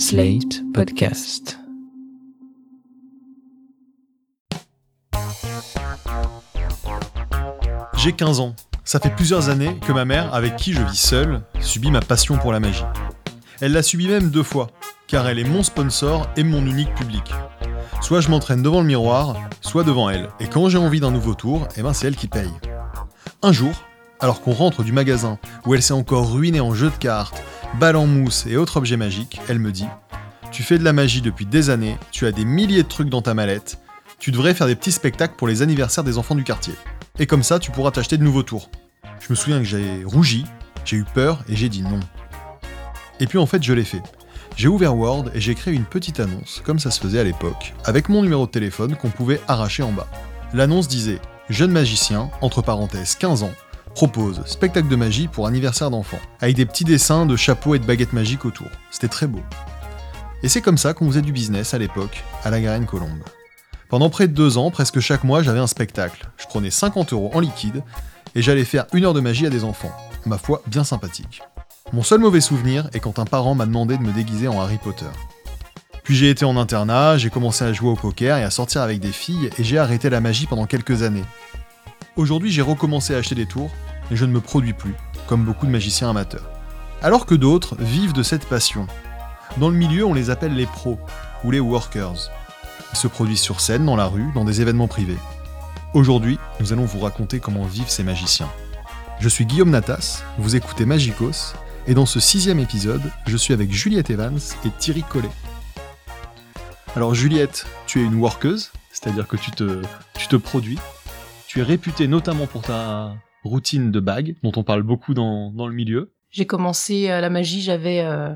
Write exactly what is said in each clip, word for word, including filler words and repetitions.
Slate Podcast. J'ai quinze ans. Ça fait plusieurs années que ma mère, avec qui je vis seule, subit ma passion pour la magie. Elle l'a subie même deux fois, car elle est mon sponsor et mon unique public. Soit je m'entraîne devant le miroir, soit devant elle. Et quand j'ai envie d'un nouveau tour, eh ben c'est elle qui paye. Un jour, alors qu'on rentre du magasin, où elle s'est encore ruinée en jeux de cartes, balles en mousse et autres objets magiques, elle me dit « Tu fais de la magie depuis des années, tu as des milliers de trucs dans ta mallette, tu devrais faire des petits spectacles pour les anniversaires des enfants du quartier. Et comme ça, tu pourras t'acheter de nouveaux tours. » Je me souviens que j'ai rougi, j'ai eu peur et j'ai dit non. Et puis en fait, je l'ai fait. J'ai ouvert Word et j'ai créé une petite annonce, comme ça se faisait à l'époque, avec mon numéro de téléphone qu'on pouvait arracher en bas. L'annonce disait « Jeune magicien, entre parenthèses quinze ans, propose spectacle de magie pour anniversaire d'enfant », avec des petits dessins de chapeaux et de baguettes magiques autour. C'était très beau. Et c'est comme ça qu'on faisait du business à l'époque, à la Garenne-Colombe. Pendant près de deux ans, presque chaque mois, j'avais un spectacle. Je prenais cinquante euros en liquide et j'allais faire une heure de magie à des enfants. Ma foi, bien sympathique. Mon seul mauvais souvenir est quand un parent m'a demandé de me déguiser en Harry Potter. Puis j'ai été en internat, j'ai commencé à jouer au poker et à sortir avec des filles et j'ai arrêté la magie pendant quelques années. Aujourd'hui, j'ai recommencé à acheter des tours, et je ne me produis plus, comme beaucoup de magiciens amateurs. Alors que d'autres vivent de cette passion. Dans le milieu, on les appelle les pros, ou les workers. Ils se produisent sur scène, dans la rue, dans des événements privés. Aujourd'hui, nous allons vous raconter comment vivent ces magiciens. Je suis Guillaume Natas, vous écoutez Magicos, et dans ce sixième épisode, je suis avec Juliette Evans et Thierry Collet. Alors Juliette, tu es une workeuse, c'est-à-dire que tu te, tu te produis. Tu es réputée notamment pour ta routine de bague, dont on parle beaucoup dans, dans le milieu. J'ai commencé la magie, j'avais... Euh,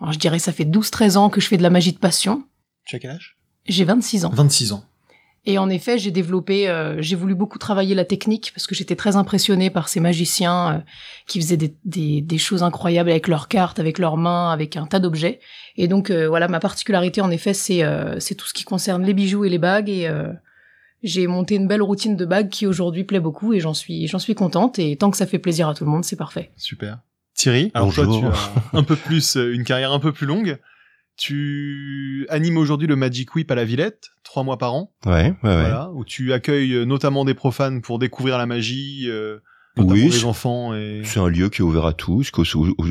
alors je dirais ça fait douze treize ans que je fais de la magie de passion. Tu as quel âge ? J'ai vingt-six ans. vingt-six ans. Et en effet, j'ai développé... Euh, j'ai voulu beaucoup travailler la technique, parce que j'étais très impressionnée par ces magiciens euh, qui faisaient des, des, des choses incroyables avec leurs cartes, avec leurs mains, avec un tas d'objets. Et donc, euh, voilà, ma particularité, en effet, c'est, euh, c'est tout ce qui concerne les bijoux et les bagues, et... Euh, J'ai monté une belle routine de bagues qui aujourd'hui plaît beaucoup et j'en suis, j'en suis contente et tant que ça fait plaisir à tout le monde, c'est parfait. Super. Thierry, alors bonjour. Toi tu as un peu plus, une carrière un peu plus longue. Tu animes aujourd'hui le Magic Wip à la Villette, trois mois par an. Ouais, ouais, voilà, ouais. Où tu accueilles notamment des profanes pour découvrir la magie, euh, oui, les enfants. Et... C'est un lieu qui est ouvert à tous,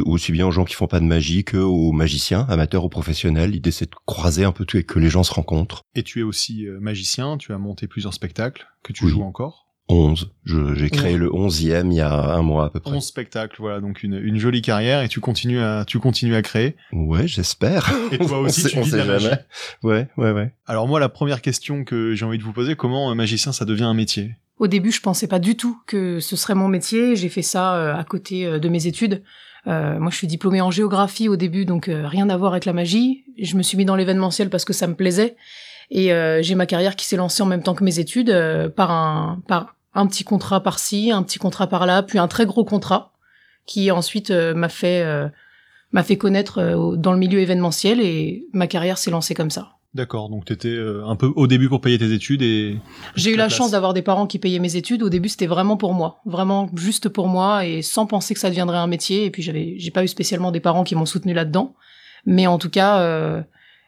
aussi bien aux gens qui font pas de magie qu'aux magiciens, amateurs ou professionnels. L'idée, c'est de croiser un peu tout et que les gens se rencontrent. Et tu es aussi magicien, tu as monté plusieurs spectacles que tu oui. joues encore. onze. Je, j'ai créé oui. le onzième il y a un mois à peu près. onze spectacles, voilà, donc une, une jolie carrière et tu continues à, tu continues à créer. Ouais, j'espère. Et toi aussi, sait, tu vis de la magie. Ouais, ouais, ouais. Alors moi, la première question que j'ai envie de vous poser, comment un magicien, ça devient un métier ? Au début, je pensais pas du tout que ce serait mon métier. J'ai fait ça euh, à côté euh, de mes études. Euh, moi, je suis diplômée en géographie au début, donc euh, rien à voir avec la magie. Je me suis mis dans l'événementiel parce que ça me plaisait. Et euh, j'ai ma carrière qui s'est lancée en même temps que mes études, euh, par un par un petit contrat par-ci, un petit contrat par-là, puis un très gros contrat qui ensuite euh, m'a fait euh, m'a fait connaître euh, dans le milieu événementiel et ma carrière s'est lancée comme ça. D'accord, donc t'étais euh, un peu au début pour payer tes études et... J'ai eu la place. Chance d'avoir des parents qui payaient mes études. Au début, c'était vraiment pour moi, vraiment juste pour moi et sans penser que ça deviendrait un métier. Et puis j'avais, j'ai pas eu spécialement des parents qui m'ont soutenu là-dedans, mais en tout cas, euh,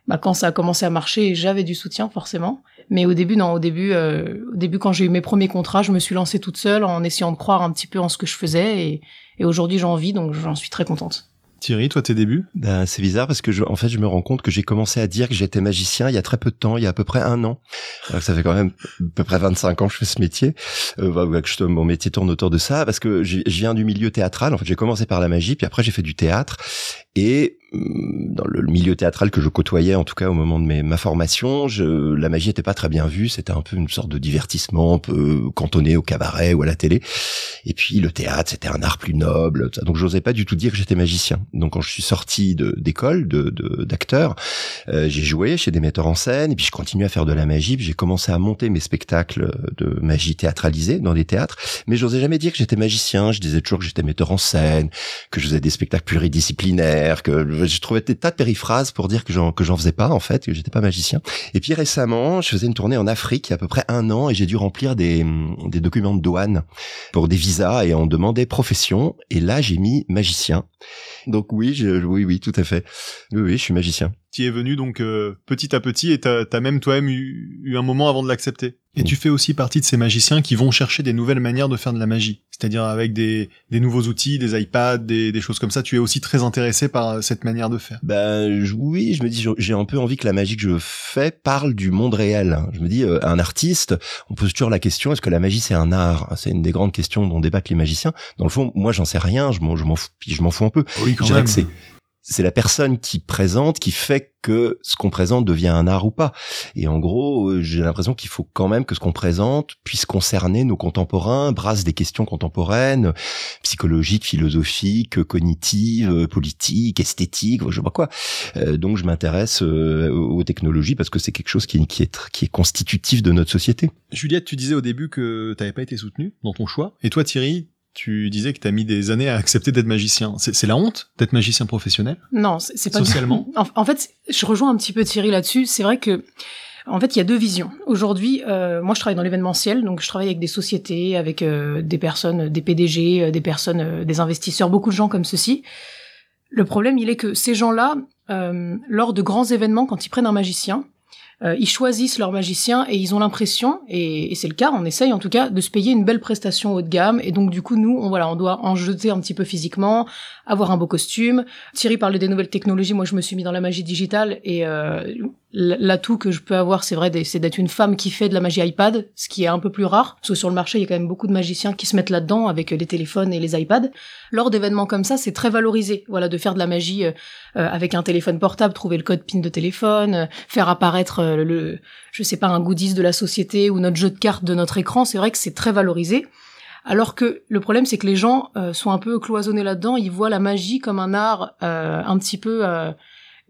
bah quand ça a commencé à marcher, j'avais du soutien forcément. Mais au début, non, au début, euh, au début, quand j'ai eu mes premiers contrats, je me suis lancée toute seule en essayant de croire un petit peu en ce que je faisais et, et aujourd'hui, j'en vis, donc j'en suis très contente. Thierry, toi, tes débuts ? Ben, c'est bizarre parce que je, en fait, je me rends compte que j'ai commencé à dire que j'étais magicien il y a très peu de temps, il y a à peu près un an. Alors que ça fait quand même à peu près vingt-cinq ans que je fais ce métier. Euh, ben, je, mon métier tourne autour de ça parce que je viens du milieu théâtral. En fait, j'ai commencé par la magie, puis après, j'ai fait du théâtre. Et dans le milieu théâtral que je côtoyais, en tout cas au moment de mes, ma formation, je, la magie n'était pas très bien vue. C'était un peu une sorte de divertissement, un peu cantonné au cabaret ou à la télé. Et puis le théâtre, c'était un art plus noble. Tout ça. Donc j'osais pas du tout dire que j'étais magicien. Donc quand je suis sorti de, d'école, de, de, d'acteur, euh, j'ai joué chez des metteurs en scène. Et puis je continuais à faire de la magie. Puis j'ai commencé à monter mes spectacles de magie théâtralisée dans des théâtres. Mais j'osais jamais dire que j'étais magicien. Je disais toujours que j'étais metteur en scène, que je faisais des spectacles pluridisciplinaires, que je trouvais des tas de périphrases pour dire que j'en, que j'en faisais pas, en fait, que j'étais pas magicien. Et puis récemment, je faisais une tournée en Afrique il y a à peu près un an et j'ai dû remplir des, des documents de douane pour des visas et on demandait profession. Et là, j'ai mis magicien. Donc oui, je, oui, oui, tout à fait. Oui, oui, je suis magicien. Tu es venu donc euh, petit à petit et t'as, t'as même toi-même eu, eu un moment avant de l'accepter. Et tu fais aussi partie de ces magiciens qui vont chercher des nouvelles manières de faire de la magie. C'est-à-dire avec des, des nouveaux outils, des iPads, des, des choses comme ça. Tu es aussi très intéressé par cette manière de faire. Ben oui, je me dis, j'ai un peu envie que la magie que je fais parle du monde réel. Je me dis, euh, un artiste, on pose toujours la question, est-ce que la magie c'est un art? C'est une des grandes questions dont débattent les magiciens. Dans le fond, moi j'en sais rien, je m'en, je m'en, fous, je m'en fous un peu. Oui, quand même. C'est, c'est la personne qui présente, qui fait que ce qu'on présente devient un art ou pas. Et en gros, j'ai l'impression qu'il faut quand même que ce qu'on présente puisse concerner nos contemporains, brasse des questions contemporaines, psychologiques, philosophiques, cognitives, politiques, esthétiques, je sais pas quoi. Euh, donc je m'intéresse euh, aux technologies parce que c'est quelque chose qui, qui, est, qui est constitutif de notre société. Juliette, tu disais au début que t'avais pas été soutenue dans ton choix. Et toi, Thierry, tu disais que t'as mis des années à accepter d'être magicien. C'est, c'est la honte d'être magicien professionnel? Non, c'est, c'est pas socialement. En, en fait, je rejoins un petit peu Thierry là-dessus. C'est vrai que, en fait, il y a deux visions. Aujourd'hui, euh, moi, je travaille dans l'événementiel, donc je travaille avec des sociétés, avec euh, des personnes, des P D G, euh, des personnes, euh, des investisseurs, beaucoup de gens comme ceci. Le problème, il est que ces gens-là, euh, lors de grands événements, quand ils prennent un magicien, euh, ils choisissent leur magicien et ils ont l'impression, et, et c'est le cas, on essaye en tout cas, de se payer une belle prestation haut de gamme. Et donc du coup, nous, on, voilà, on doit en jeter un petit peu physiquement, avoir un beau costume. Thierry parlait des nouvelles technologies, moi je me suis mis dans la magie digitale, et euh, l'atout que je peux avoir, c'est vrai, c'est d'être une femme qui fait de la magie iPad, ce qui est un peu plus rare, parce que sur le marché, il y a quand même beaucoup de magiciens qui se mettent là-dedans avec les téléphones et les iPads. Lors d'événements comme ça, c'est très valorisé, voilà, de faire de la magie euh, avec un téléphone portable, trouver le code PIN de téléphone, euh, faire apparaître... Euh, le, je sais pas, un goodies de la société ou notre jeu de cartes de notre écran, c'est vrai que c'est très valorisé. Alors que le problème, c'est que les gens euh, sont un peu cloisonnés là-dedans, ils voient la magie comme un art euh, un petit peu euh,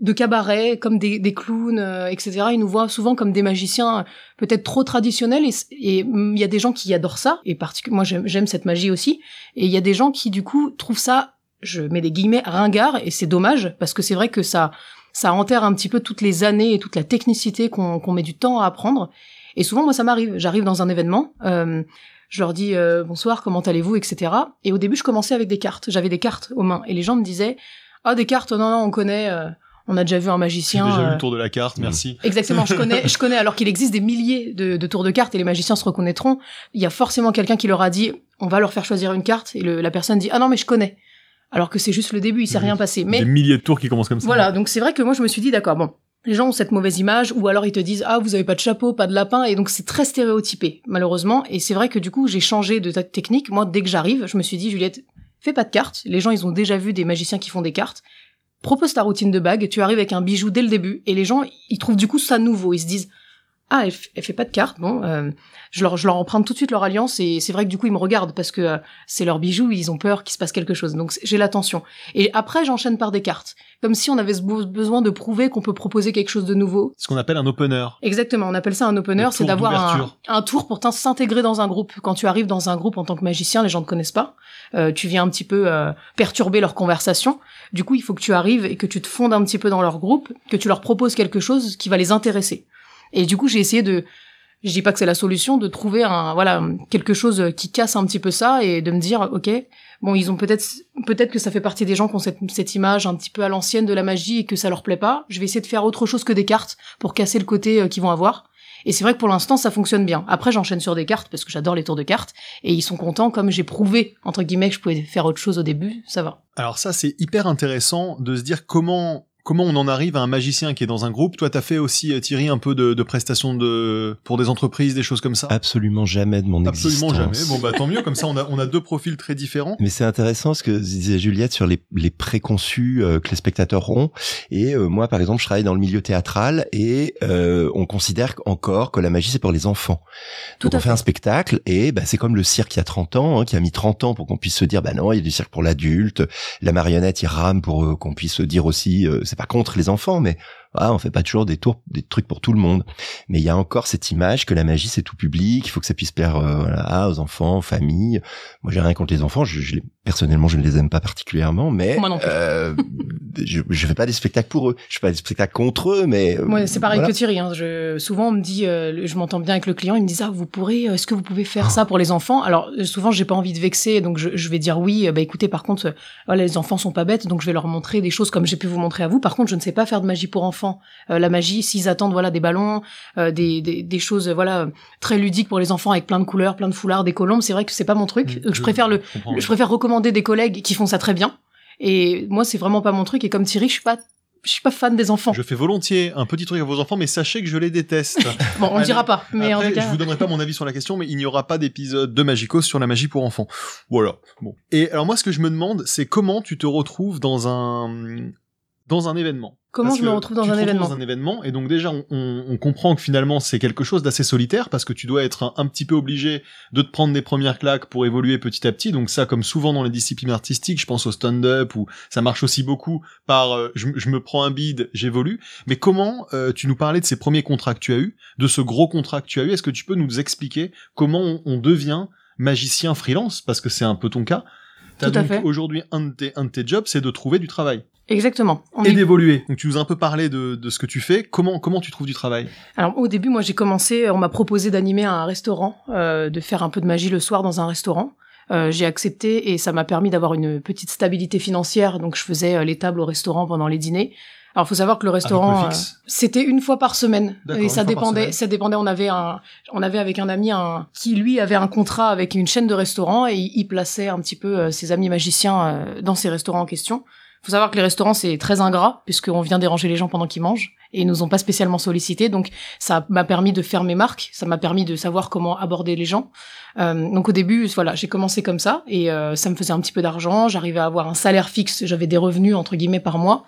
de cabaret, comme des, des clowns, euh, et cetera. Ils nous voient souvent comme des magiciens peut-être trop traditionnels, et il y a des gens qui adorent ça, et particu- moi j'aime, j'aime cette magie aussi, et il y a des gens qui du coup trouvent ça, je mets des guillemets, ringard, et c'est dommage, parce que c'est vrai que ça... ça enterre un petit peu toutes les années et toute la technicité qu'on, qu'on met du temps à apprendre. Et souvent, moi, ça m'arrive. J'arrive dans un événement, euh, je leur dis euh, « Bonsoir, comment allez-vous » et cetera. Et au début, je commençais avec des cartes. J'avais des cartes aux mains. Et les gens me disaient « Ah, des cartes, non, non, on connaît, euh, on a déjà vu un magicien. » J'ai déjà euh... eu le tour de la carte, merci. Exactement, je connais, je connais alors qu'il existe des milliers de, de tours de cartes et les magiciens se reconnaîtront. Il y a forcément quelqu'un qui leur a dit « On va leur faire choisir une carte. » Et le, la personne dit « Ah non, mais je connais. » Alors que c'est juste le début, il s'est oui. rien passé. Mais des milliers de tours qui commencent comme ça. Voilà, donc c'est vrai que moi je me suis dit d'accord, bon, les gens ont cette mauvaise image, ou alors ils te disent ah vous avez pas de chapeau, pas de lapin, et donc c'est très stéréotypé malheureusement. Et c'est vrai que du coup j'ai changé de technique. Moi dès que j'arrive, je me suis dit Juliette, fais pas de cartes. Les gens ils ont déjà vu des magiciens qui font des cartes. Propose ta routine de bague. Tu arrives avec un bijou dès le début, et les gens ils trouvent du coup ça nouveau. Ils se disent ah elle, f- elle fait pas de cartes. Bon, euh, je leur je leur emprunte tout de suite leur alliance, et c'est vrai que du coup ils me regardent parce que euh, c'est leur bijou, ils ont peur qu'il se passe quelque chose. Donc j'ai l'attention. Et après j'enchaîne par des cartes, comme si on avait ce besoin de prouver qu'on peut proposer quelque chose de nouveau. Ce qu'on appelle un opener. Exactement, on appelle ça un opener, c'est d'avoir un, un tour pour s'intégrer dans un groupe. Quand tu arrives dans un groupe en tant que magicien, les gens te connaissent pas. Euh, tu viens un petit peu euh, perturber leur conversation. Du coup, il faut que tu arrives et que tu te fondes un petit peu dans leur groupe, que tu leur proposes quelque chose qui va les intéresser. Et du coup, j'ai essayé de, je dis pas que c'est la solution, de trouver un, voilà, quelque chose qui casse un petit peu ça et de me dire, ok, bon, ils ont peut-être, peut-être que ça fait partie des gens qui ont cette, cette image un petit peu à l'ancienne de la magie et que ça leur plaît pas. Je vais essayer de faire autre chose que des cartes pour casser le côté qu'ils vont avoir. Et c'est vrai que pour l'instant, ça fonctionne bien. Après, j'enchaîne sur des cartes parce que j'adore les tours de cartes et ils sont contents comme j'ai prouvé, entre guillemets, que je pouvais faire autre chose au début. Ça va. Alors ça, c'est hyper intéressant de se dire comment Comment on en arrive à un magicien qui est dans un groupe? Toi, t'as fait aussi, Thierry, un peu de, de prestations de, pour des entreprises, des choses comme ça? Absolument jamais de mon Absolument existence. Absolument jamais. Bon, bah, tant mieux. Comme ça, on a, on a deux profils très différents. Mais c'est intéressant ce que disait Juliette sur les, les préconçus euh, que les spectateurs ont. Et euh, moi, par exemple, je travaille dans le milieu théâtral et euh, on considère encore que la magie, c'est pour les enfants. Tout Donc, à on fait, fait un spectacle et, bah, c'est comme le cirque il y a trente ans, hein, qui a mis trente ans pour qu'on puisse se dire, bah non, il y a du cirque pour l'adulte. La marionnette, il rame pour euh, qu'on puisse se dire aussi, euh, c'est pas contre les enfants, mais ah, on fait pas toujours des tours, des trucs pour tout le monde. Mais il y a encore cette image que la magie, c'est tout public, il faut que ça puisse plaire euh, voilà, aux enfants, aux familles. Moi, j'ai rien contre les enfants, je, je les, personnellement, je ne les aime pas particulièrement, mais euh, je, je fais pas des spectacles pour eux, je fais pas des spectacles contre eux, mais... Euh, ouais, c'est pareil voilà. que Thierry, hein, je, souvent on me dit, euh, je m'entends bien avec le client, il me dit, ah, vous pourrez, est-ce que vous pouvez faire ah. ça pour les enfants? Alors, souvent, j'ai pas envie de vexer, donc je, je vais dire oui, bah écoutez, par contre, voilà, les enfants sont pas bêtes, donc je vais leur montrer des choses comme j'ai pu vous montrer à vous. Par contre, je ne sais pas faire de magie pour enfants. Euh, la magie, s'ils attendent voilà des ballons, euh, des, des des choses voilà très ludiques pour les enfants avec plein de couleurs, plein de foulards, des colombes, c'est vrai que c'est pas mon truc. Je, je préfère le, le je préfère recommander des collègues qui font ça très bien. Et moi, c'est vraiment pas mon truc. Et comme Thierry, je suis pas je suis pas fan des enfants. Je fais volontiers un petit truc à vos enfants, mais sachez que je les déteste. Bon, on Allez, dira pas. Mais après, en cas... je vous donnerai pas mon avis sur la question, mais il n'y aura pas d'épisode de Magicos sur la magie pour enfants. Voilà. Bon. Et alors moi, ce que je me demande, c'est comment tu te retrouves dans un dans un événement. Comment parce je me retrouve dans tu un te événement. Dans un événement, et donc déjà on, on, on comprend que finalement c'est quelque chose d'assez solitaire parce que tu dois être un, un petit peu obligé de te prendre des premières claques pour évoluer petit à petit. Donc ça, comme souvent dans les disciplines artistiques, je pense au stand-up où ça marche aussi beaucoup par euh, je, je me prends un bide, j'évolue. Mais comment euh, tu nous parlais de ces premiers contrats que tu as eu, de ce gros contrat que tu as eu. Est-ce que tu peux nous expliquer comment on, on devient magicien freelance, parce que c'est un peu ton cas. T'as Tout à donc fait. Aujourd'hui un de tes un de tes jobs, c'est de trouver du travail. Exactement. On et est... d'évoluer. Donc tu nous as un peu parlé de, de ce que tu fais. Comment comment tu trouves du travail? Alors au début, moi j'ai commencé, on m'a proposé d'animer un restaurant, euh, de faire un peu de magie le soir dans un restaurant. Euh, j'ai accepté et ça m'a permis d'avoir une petite stabilité financière. Donc je faisais euh, les tables au restaurant pendant les dîners. Alors faut savoir que le restaurant ah, euh, c'était une fois par semaine. D'accord, et ça dépendait ça dépendait on avait un on avait avec un ami un qui lui avait un contrat avec une chaîne de restaurants et il, il plaçait un petit peu euh, ses amis magiciens euh, dans ces restaurants en question. Faut savoir que les restaurants c'est très ingrat puisqu'on vient déranger les gens pendant qu'ils mangent et ils nous ont pas spécialement sollicité, donc ça m'a permis de faire mes marques, ça m'a permis de savoir comment aborder les gens. Euh, donc au début voilà j'ai commencé comme ça et euh, ça me faisait un petit peu d'argent, j'arrivais à avoir un salaire fixe, j'avais des revenus entre guillemets par mois.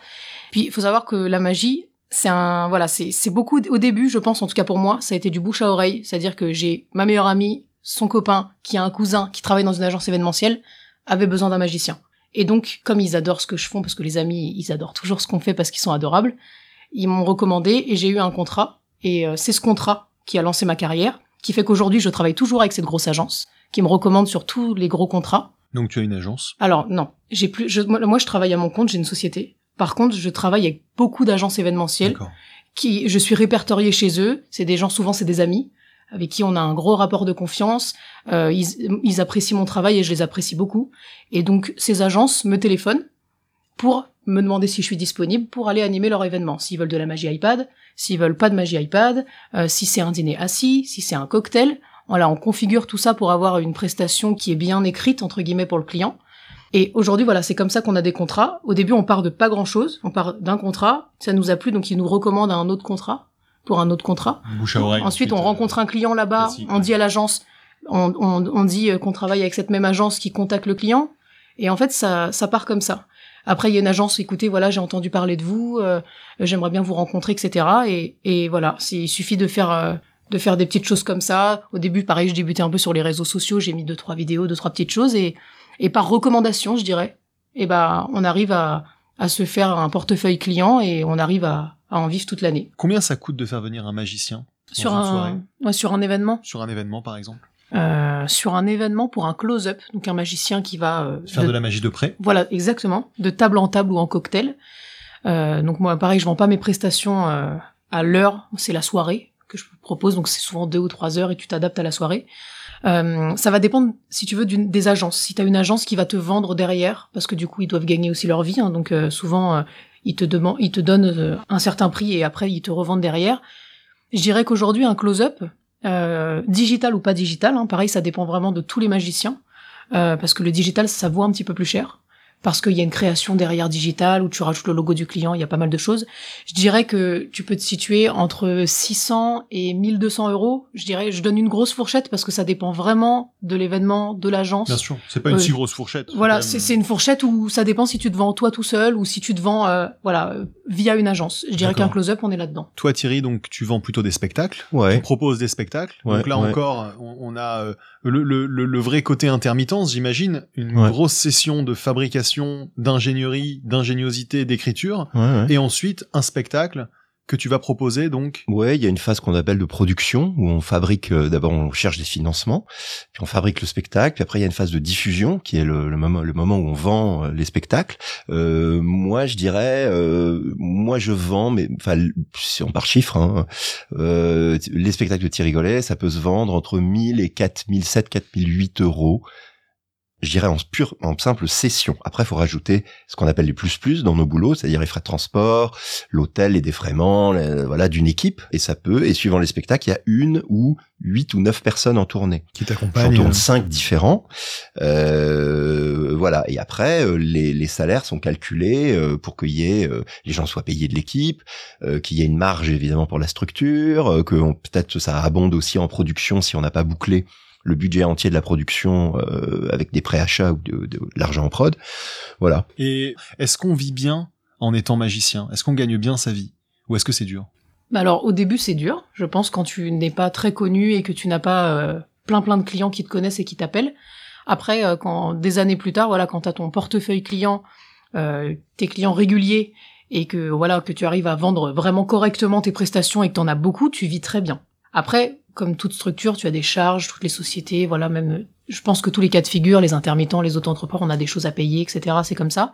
Puis faut savoir que la magie c'est un voilà c'est c'est beaucoup au début, je pense en tout cas pour moi ça a été du bouche à oreille, c'est-à-dire que j'ai ma meilleure amie, son copain qui a un cousin qui travaille dans une agence événementielle avait besoin d'un magicien. Et donc, comme ils adorent ce que je fais, parce que les amis, ils adorent toujours ce qu'on fait parce qu'ils sont adorables, ils m'ont recommandé et j'ai eu un contrat. Et euh, c'est ce contrat qui a lancé ma carrière, qui fait qu'aujourd'hui, je travaille toujours avec cette grosse agence, qui me recommande sur tous les gros contrats. Donc, tu as une agence? Alors, non. J'ai plus, je, moi, moi, je travaille à mon compte, j'ai une société. Par contre, je travaille avec beaucoup d'agences événementielles. D'accord. Qui, je suis répertoriée chez eux. C'est des gens, souvent, c'est des amis, avec qui on a un gros rapport de confiance, euh, ils, ils apprécient mon travail et je les apprécie beaucoup. Et donc, ces agences me téléphonent pour me demander si je suis disponible pour aller animer leur événement. S'ils veulent de la magie iPad, s'ils veulent pas de magie iPad, euh, si c'est un dîner assis, si c'est un cocktail. Voilà, on configure tout ça pour avoir une prestation qui est bien écrite, entre guillemets, pour le client. Et aujourd'hui, voilà, c'est comme ça qu'on a des contrats. Au début, on part de pas grand chose. On part d'un contrat. Ça nous a plu, donc ils nous recommandent un autre contrat. pour un autre contrat. Bouche à oreille. Ensuite, on euh, rencontre un client là-bas, classique. On dit à l'agence, on, on, on dit qu'on travaille avec cette même agence qui contacte le client, et en fait, ça, ça part comme ça. Après, il y a une agence, écoutez, voilà, j'ai entendu parler de vous, euh, j'aimerais bien vous rencontrer, et cetera. Et, et voilà, c'est, il suffit de faire, euh, de faire des petites choses comme ça. Au début, pareil, je débutais un peu sur les réseaux sociaux, j'ai mis deux, trois vidéos, deux, trois petites choses, et, et par recommandation, je dirais, eh ben, on arrive à, à se faire un portefeuille client, et on arrive à, à en vivre toute l'année. Combien ça coûte de faire venir un magicien sur un, ouais, sur un événement? Sur un événement, par exemple. Euh, sur un événement pour un close-up, donc un magicien qui va euh, faire de... de la magie de près. Voilà, exactement, de table en table ou en cocktail. Euh, donc moi, pareil, je vends pas mes prestations euh, à l'heure, c'est la soirée que je propose, donc c'est souvent deux ou trois heures et tu t'adaptes à la soirée. Euh, ça va dépendre, si tu veux, d'une, des agences. Si t'as une agence qui va te vendre derrière, parce que du coup, ils doivent gagner aussi leur vie, hein, donc euh, souvent. Euh, Ils te demandent, ils te donnent un certain prix et après ils te revendent derrière. Je dirais qu'aujourd'hui un close-up, euh, digital ou pas digital, hein, pareil, ça dépend vraiment de tous les magiciens, euh, parce que le digital ça vaut un petit peu plus cher, parce qu'il y a une création derrière digital où tu rajoutes le logo du client, il y a pas mal de choses. Je dirais que tu peux te situer entre six cents et mille deux cents euros. Je dirais, je donne une grosse fourchette parce que ça dépend vraiment de l'événement, de l'agence. Bien sûr, c'est pas une euh, si grosse fourchette. Voilà, c'est, c'est une fourchette où ça dépend si tu te vends toi tout seul ou si tu te vends euh, voilà via une agence. Je dirais D'accord. qu'un close-up, on est là-dedans. Toi Thierry, donc tu vends plutôt des spectacles, ouais. Tu proposes des spectacles. Ouais, donc là ouais. encore, on, on a euh, le, le, le, le vrai côté intermittence, j'imagine, une ouais. grosse session de fabrication d'ingénierie, d'ingéniosité, d'écriture, ouais, ouais. et ensuite un spectacle que tu vas proposer donc. Ouais, il y a une phase qu'on appelle de production où on fabrique euh, d'abord on cherche des financements, puis on fabrique le spectacle, puis après il y a une phase de diffusion qui est le, le moment le moment où on vend euh, les spectacles. Euh, moi je dirais euh, moi je vends mais enfin si on part chiffre hein, euh, les spectacles de Thierry Collet, ça peut se vendre entre mille et quatre mille sept quatre mille huit euros. Je dirais en pure, en simple session. Après, il faut rajouter ce qu'on appelle les plus-plus dans nos boulots, c'est-à-dire les frais de transport, l'hôtel, les défraiements, les, voilà, d'une équipe. Et ça peut, et suivant les spectacles, il y a une ou huit ou neuf personnes en tournée. Qui t'accompagnent. J'en tourne cinq différents. Euh, voilà. Et après, les, les salaires sont calculés pour qu'il y ait, les gens soient payés de l'équipe, qu'il y ait une marge, évidemment, pour la structure, que on, peut-être ça abonde aussi en production si on n'a pas bouclé le budget entier de la production euh, avec des prêts achats ou de, de, de l'argent en prod. Voilà. Et est-ce qu'on vit bien en étant magicien ? Est-ce qu'on gagne bien sa vie ? Ou est-ce que c'est dur ? Bah alors, au début, c'est dur. Je pense quand tu n'es pas très connu et que tu n'as pas euh, plein plein de clients qui te connaissent et qui t'appellent. Après, euh, quand des années plus tard, voilà, quand t'as ton portefeuille client, euh, tes clients réguliers et que voilà que tu arrives à vendre vraiment correctement tes prestations et que t'en as beaucoup, tu vis très bien. Après, comme toute structure, tu as des charges, toutes les sociétés, voilà, même, je pense que tous les cas de figure, les intermittents, les auto-entrepreneurs, on a des choses à payer, et cetera, c'est comme ça.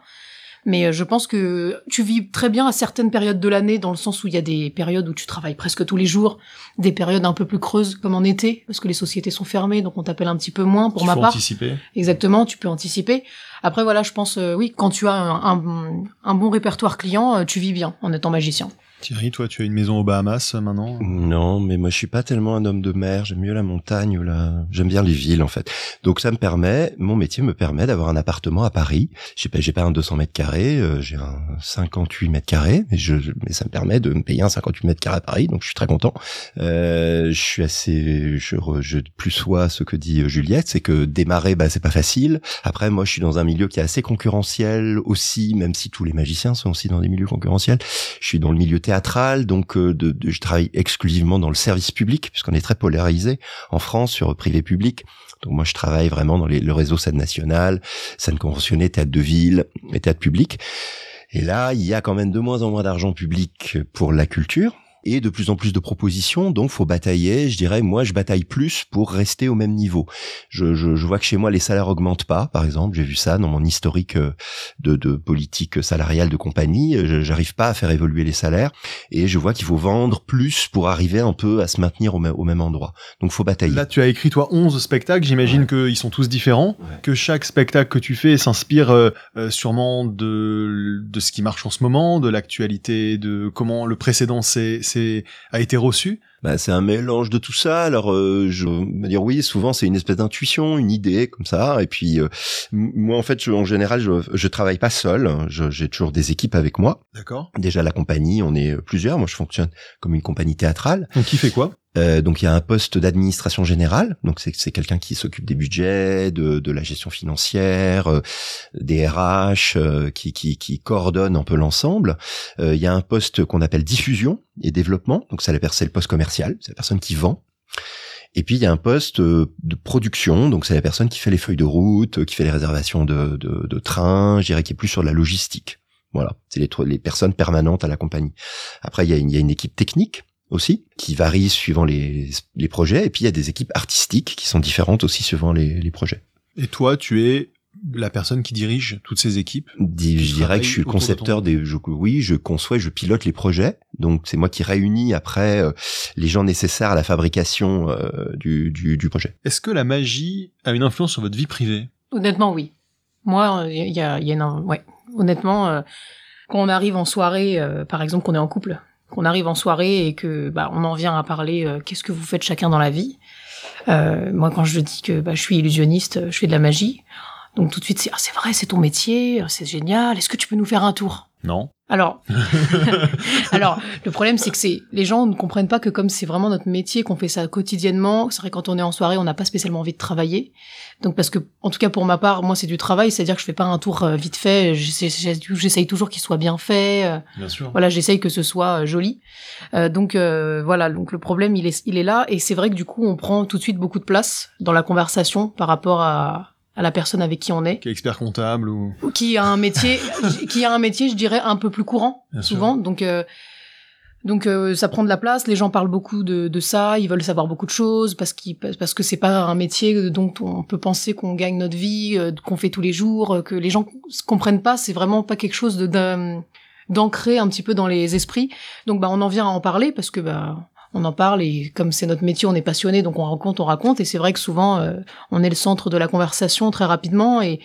Mais je pense que tu vis très bien à certaines périodes de l'année, dans le sens où il y a des périodes où tu travailles presque tous les jours, des périodes un peu plus creuses, comme en été, parce que les sociétés sont fermées, donc on t'appelle un petit peu moins, pour tu ma part. Tu peux anticiper. Exactement, tu peux anticiper. Après, voilà, je pense, euh, oui, quand tu as un, un, un bon répertoire client, euh, tu vis bien en étant magicien. Thierry, toi, tu as une maison aux Bahamas, maintenant ? Non, mais moi, je suis pas tellement un homme de mer. J'aime mieux la montagne ou la... J'aime bien les villes, en fait. Donc, ça me permet... Mon métier me permet d'avoir un appartement à Paris. J'ai pas, j'ai pas un deux cents mètres carrés, euh, j'ai un cinquante-huit mètres carrés, mais je, mais ça me permet de me payer un cinquante-huit mètres carrés à Paris, donc je suis très content. Euh, je suis assez... Je, je plus sois ce que dit Juliette, c'est que démarrer, bah, c'est pas facile. Après, moi, je suis dans un milieu qui est assez concurrentiel aussi, même si tous les magiciens sont aussi dans des milieux concurrentiels. Je suis dans le milieu théâtral, donc euh, de, de, je travaille exclusivement dans le service public, puisqu'on est très polarisé en France sur privé-public. Donc moi, je travaille vraiment dans les, le réseau scène nationale, scène conventionnée, théâtre de ville et théâtre public. Et là, il y a quand même de moins en moins d'argent public pour la culture et de plus en plus de propositions, donc faut batailler. Je dirais, moi, je bataille plus pour rester au même niveau. Je, je, je vois que chez moi, les salaires augmentent pas, par exemple. J'ai vu ça dans mon historique de, de politique salariale de compagnie. Je, j'arrive pas à faire évoluer les salaires, et je vois qu'il faut vendre plus pour arriver un peu à se maintenir au, m- au même endroit. Donc, faut batailler. Là, tu as écrit, toi, onze spectacles. J'imagine ouais. qu'ils sont tous différents, ouais. que chaque spectacle que tu fais s'inspire euh, euh, sûrement de, de ce qui marche en ce moment, de l'actualité, de comment le précédent s'est a été reçu. Bah, c'est un mélange de tout ça. Alors, euh, je veux dire, oui, souvent, c'est une espèce d'intuition, une idée, comme ça. Et puis, euh, moi, en fait, je, en général, je, je travaille pas seul. Je, j'ai toujours des équipes avec moi. D'accord. Déjà, la compagnie, on est plusieurs. Moi, je fonctionne comme une compagnie théâtrale. Donc, qui fait quoi ? Euh, donc il y a un poste d'administration générale, donc c'est c'est quelqu'un qui s'occupe des budgets, de de la gestion financière, euh, des R H, euh, qui qui qui coordonne un peu l'ensemble. Euh, il y a un poste qu'on appelle diffusion et développement, donc ça la c'est le poste commercial, c'est la personne qui vend. Et puis il y a un poste de production, donc c'est la personne qui fait les feuilles de route, qui fait les réservations de de, de trains, je dirais qui est plus sur la logistique. Voilà, c'est les les personnes permanentes à la compagnie. Après il y a une, il y a une équipe technique aussi, qui varient suivant les, les projets. Et puis, il y a des équipes artistiques qui sont différentes aussi suivant les, les projets. Et toi, tu es la personne qui dirige toutes ces équipes ? Di- Je dirais que je suis concepteur de des... Je, oui, je conçois, je pilote les projets. Donc, c'est moi qui réunis après euh, les gens nécessaires à la fabrication euh, du, du, du projet. Est-ce que la magie a une influence sur votre vie privée ? Honnêtement, oui. Moi, il y a, y a une... Ouais. Honnêtement, euh, quand on arrive en soirée, euh, par exemple, qu'on est en couple... qu'on arrive en soirée et que bah on en vient à parler euh, qu'est-ce que vous faites chacun dans la vie. Euh, moi quand je dis que bah je suis illusionniste, je fais de la magie. Donc tout de suite c'est ah, c'est vrai, c'est ton métier, c'est génial. Est-ce que tu peux nous faire un tour ? Non. Alors Alors, le problème c'est que c'est les gens ne comprennent pas que comme c'est vraiment notre métier qu'on fait ça quotidiennement, c'est vrai quand on est en soirée, on n'a pas spécialement envie de travailler. Donc parce que en tout cas pour ma part, moi c'est du travail, c'est-à-dire que je fais pas un tour euh, vite fait, j'essaye, j'essaye toujours qu'il soit bien fait. Euh, bien sûr. Voilà, j'essaye que ce soit euh, joli. Euh, donc euh, voilà, donc le problème il est il est là et c'est vrai que du coup on prend tout de suite beaucoup de place dans la conversation par rapport à à la personne avec qui on est. Qui est expert comptable ou... Qui a un métier, qui a un métier, je dirais, un peu plus courant, bien souvent. Sûr. Donc, euh, Donc euh, ça prend de la place, les gens parlent beaucoup de, de ça, ils veulent savoir beaucoup de choses parce qu'ils parce que c'est pas un métier dont on peut penser qu'on gagne notre vie, euh, qu'on fait tous les jours, euh, que les gens comprennent pas, c'est vraiment pas quelque chose de, de d'ancrer un petit peu dans les esprits. Donc bah on en vient à en parler parce que bah on en parle et comme c'est notre métier, on est passionné, donc on raconte, on raconte et c'est vrai que souvent euh, on est le centre de la conversation très rapidement et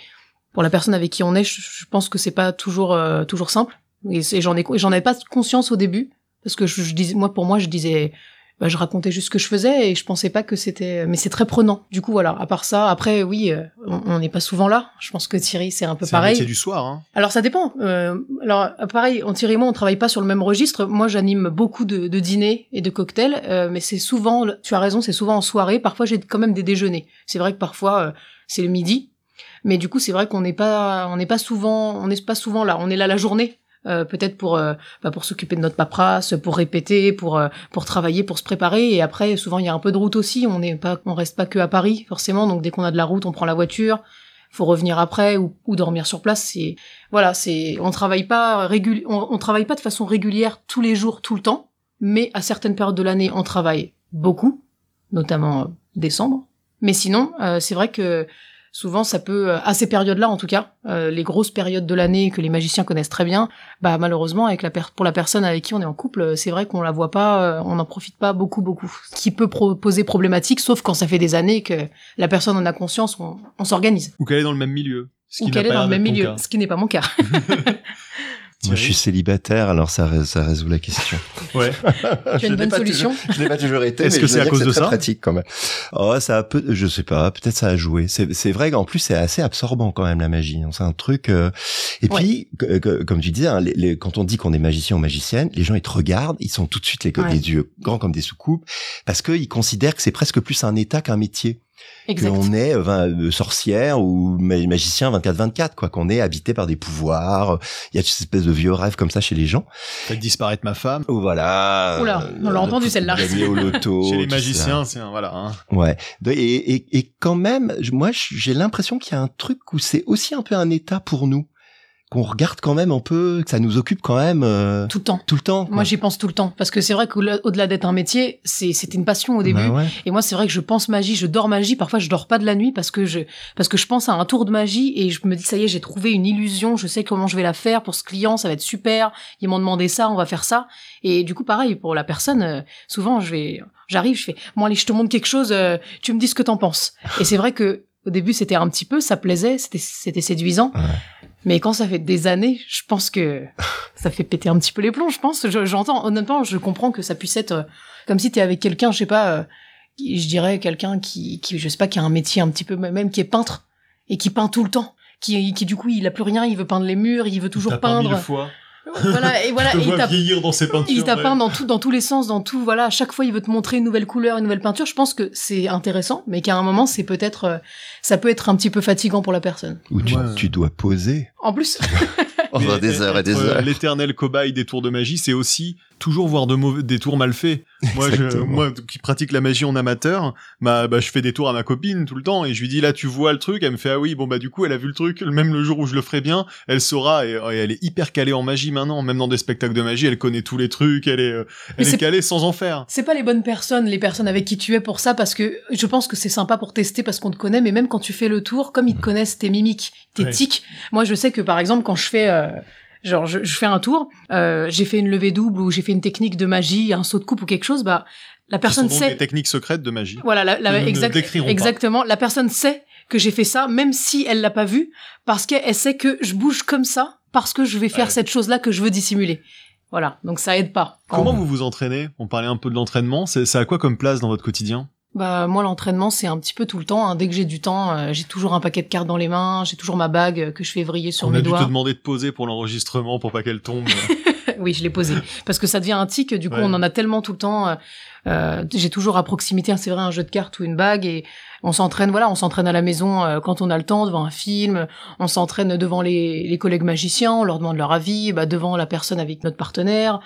pour la personne avec qui on est, je, je pense que c'est pas toujours euh, toujours simple et, et j'en ai j'en avais pas conscience au début. Parce que je, je disais, moi, pour moi, je disais, bah, je racontais juste ce que je faisais et je pensais pas que c'était, mais c'est très prenant. Du coup, voilà. À part ça, après, oui, on n'est pas souvent là. Je pense que Thierry, c'est un peu c'est pareil. C'est du soir, hein. Alors, ça dépend. Euh, alors, pareil, Thierry et moi, on travaille pas sur le même registre. Moi, j'anime beaucoup de, de dîners et de cocktails, euh, mais c'est souvent, tu as raison, c'est souvent en soirée. Parfois, j'ai quand même des déjeuners. C'est vrai que parfois, euh, c'est le midi. Mais du coup, c'est vrai qu'on n'est pas, on n'est pas souvent, on n'est pas souvent là. On est là la journée. Euh, peut-être pour euh, bah, pour s'occuper de notre paperasse, pour répéter, pour euh, pour travailler, pour se préparer. Et après, souvent, il y a un peu de route aussi. On n'est pas, on reste pas que à Paris forcément. Donc dès qu'on a de la route, on prend la voiture. Faut revenir après ou, ou dormir sur place. C'est voilà, c'est on travaille pas régul... on, on travaille pas de façon régulière tous les jours, tout le temps. Mais à certaines périodes de l'année, on travaille beaucoup, notamment euh, décembre. Mais sinon, euh, c'est vrai que souvent, ça peut, à ces périodes-là, en tout cas, euh, les grosses périodes de l'année que les magiciens connaissent très bien, bah malheureusement, avec la per- pour la personne avec qui on est en couple, c'est vrai qu'on la voit pas, euh, on n'en profite pas beaucoup, beaucoup. Ce qui peut pro- poser problématique, sauf quand ça fait des années que la personne en a conscience, on, on s'organise. Ou qu'elle est dans le même milieu. Ce Ou qu'elle est dans le même milieu, cas. Ce qui n'est pas mon cas. Moi, je suis célibataire, alors ça, ré- ça résout la question. Ouais. Tu as une bonne solution. Toujours, je l'ai pas toujours été. Est-ce mais que je c'est à cause c'est de ça? Pratique quand même. Oh, ça a peu, je sais pas. Peut-être ça a joué. C'est, c'est vrai qu'en plus c'est assez absorbant quand même la magie. C'est un truc. Euh... Et ouais. puis, que, que, comme tu disais, hein, les, les, quand on dit qu'on est magicien ou magicienne, les gens ils te regardent, ils sont tout de suite les, ouais. les yeux grands comme des soucoupes, parce que ils considèrent que c'est presque plus un état qu'un métier. Exact. Qu'on est euh, sorcière ou magicien vingt-quatre vingt-quatre, quoi, qu'on est habité par des pouvoirs. Il y a cette espèce de vieux rêve comme ça chez les gens. Faites disparaître ma femme. Ou voilà. Oula, euh, on l'a entendu celle-là. Gagner au loto. Chez les magiciens, c'est un, voilà. Hein. Ouais. Et, et, et quand même, moi, j'ai l'impression qu'il y a un truc où c'est aussi un peu un état pour nous. Qu'on regarde quand même un peu, que ça nous occupe quand même euh, tout le temps. Tout le temps. Quoi. Moi, j'y pense tout le temps parce que c'est vrai qu'au-delà d'être un métier, c'est c'était une passion au début. Ben ouais. Et moi, c'est vrai que je pense magie, je dors magie. Parfois, je dors pas de la nuit parce que je parce que je pense à un tour de magie et je me dis ça y est, j'ai trouvé une illusion. Je sais comment je vais la faire pour ce client, ça va être super. Ils m'ont demandé ça, on va faire ça. Et du coup, pareil pour la personne. Euh, souvent, je vais, j'arrive, je fais, bon allez, je te montre quelque chose. Euh, tu me dis ce que t'en penses. Et c'est vrai que au début, c'était un petit peu, ça plaisait, c'était c'était séduisant. Ouais. Mais quand ça fait des années, je pense que ça fait péter un petit peu les plombs, je pense. Je, j'entends, honnêtement, je comprends que ça puisse être euh, comme si t'es avec quelqu'un, je sais pas, euh, je dirais quelqu'un qui, qui, je sais pas, qui a un métier un petit peu, même qui est peintre, et qui peint tout le temps, qui, qui du coup, il a plus rien, il veut peindre les murs, il veut toujours peindre. Fois. Voilà, et voilà, et il t'a vieillir dans ses peintures. Il t'a peint ouais. dans tout, dans tous les sens, dans tout, voilà, à chaque fois, il veut te montrer une nouvelle couleur, une nouvelle peinture. Je pense que c'est intéressant, mais qu'à un moment, c'est peut-être, euh, ça peut être un petit peu fatigant pour la personne. Ou tu, ouais. tu dois poser. En plus. On va des heures et des heures. L'éternel cobaye des tours de magie, c'est aussi toujours voir de mauvais, des tours mal faits. Moi, je, moi, qui pratique la magie en amateur, bah, bah, je fais des tours à ma copine tout le temps et je lui dis là, tu vois le truc, elle me fait ah oui, bon bah du coup, elle a vu le truc. Même le jour où je le ferai bien, elle saura et, et elle est hyper calée en magie maintenant. Même dans des spectacles de magie, elle connaît tous les trucs, elle est, elle est calée sans en faire. C'est pas les bonnes personnes, les personnes avec qui tu es pour ça, parce que je pense que c'est sympa pour tester parce qu'on te connaît, mais même quand tu fais le tour, comme ils te connaissent tes mimiques, tes ouais. tics. Moi, je sais que par exemple, quand je fais euh, genre je, je fais un tour, euh, j'ai fait une levée double ou j'ai fait une technique de magie, un saut de coupe ou quelque chose, bah la personne sait. Ce sont donc des techniques secrètes de magie. Voilà, la, la, exact, exactement. Pas. La personne sait que j'ai fait ça, même si elle l'a pas vu, parce qu'elle sait que je bouge comme ça parce que je vais faire ouais. cette chose-là que je veux dissimuler. Voilà, donc ça aide pas. Comment vous vous entraînez ? On parlait un peu de l'entraînement. C'est, ça a quoi comme place dans votre quotidien ? Bah moi l'entraînement c'est un petit peu tout le temps hein. Dès que j'ai du temps euh, j'ai toujours un paquet de cartes dans les mains, j'ai toujours ma bague que je fais vriller sur on mes doigts. On a dû te demander de poser pour l'enregistrement pour pas qu'elle tombe. Oui je l'ai posée parce que ça devient un tic du coup ouais. on en a tellement tout le temps euh, j'ai toujours à proximité c'est vrai un jeu de cartes ou une bague et on s'entraîne voilà on s'entraîne à la maison euh, quand on a le temps devant un film, on s'entraîne devant les, les collègues magiciens, on leur demande leur avis bah, devant la personne avec notre partenaire.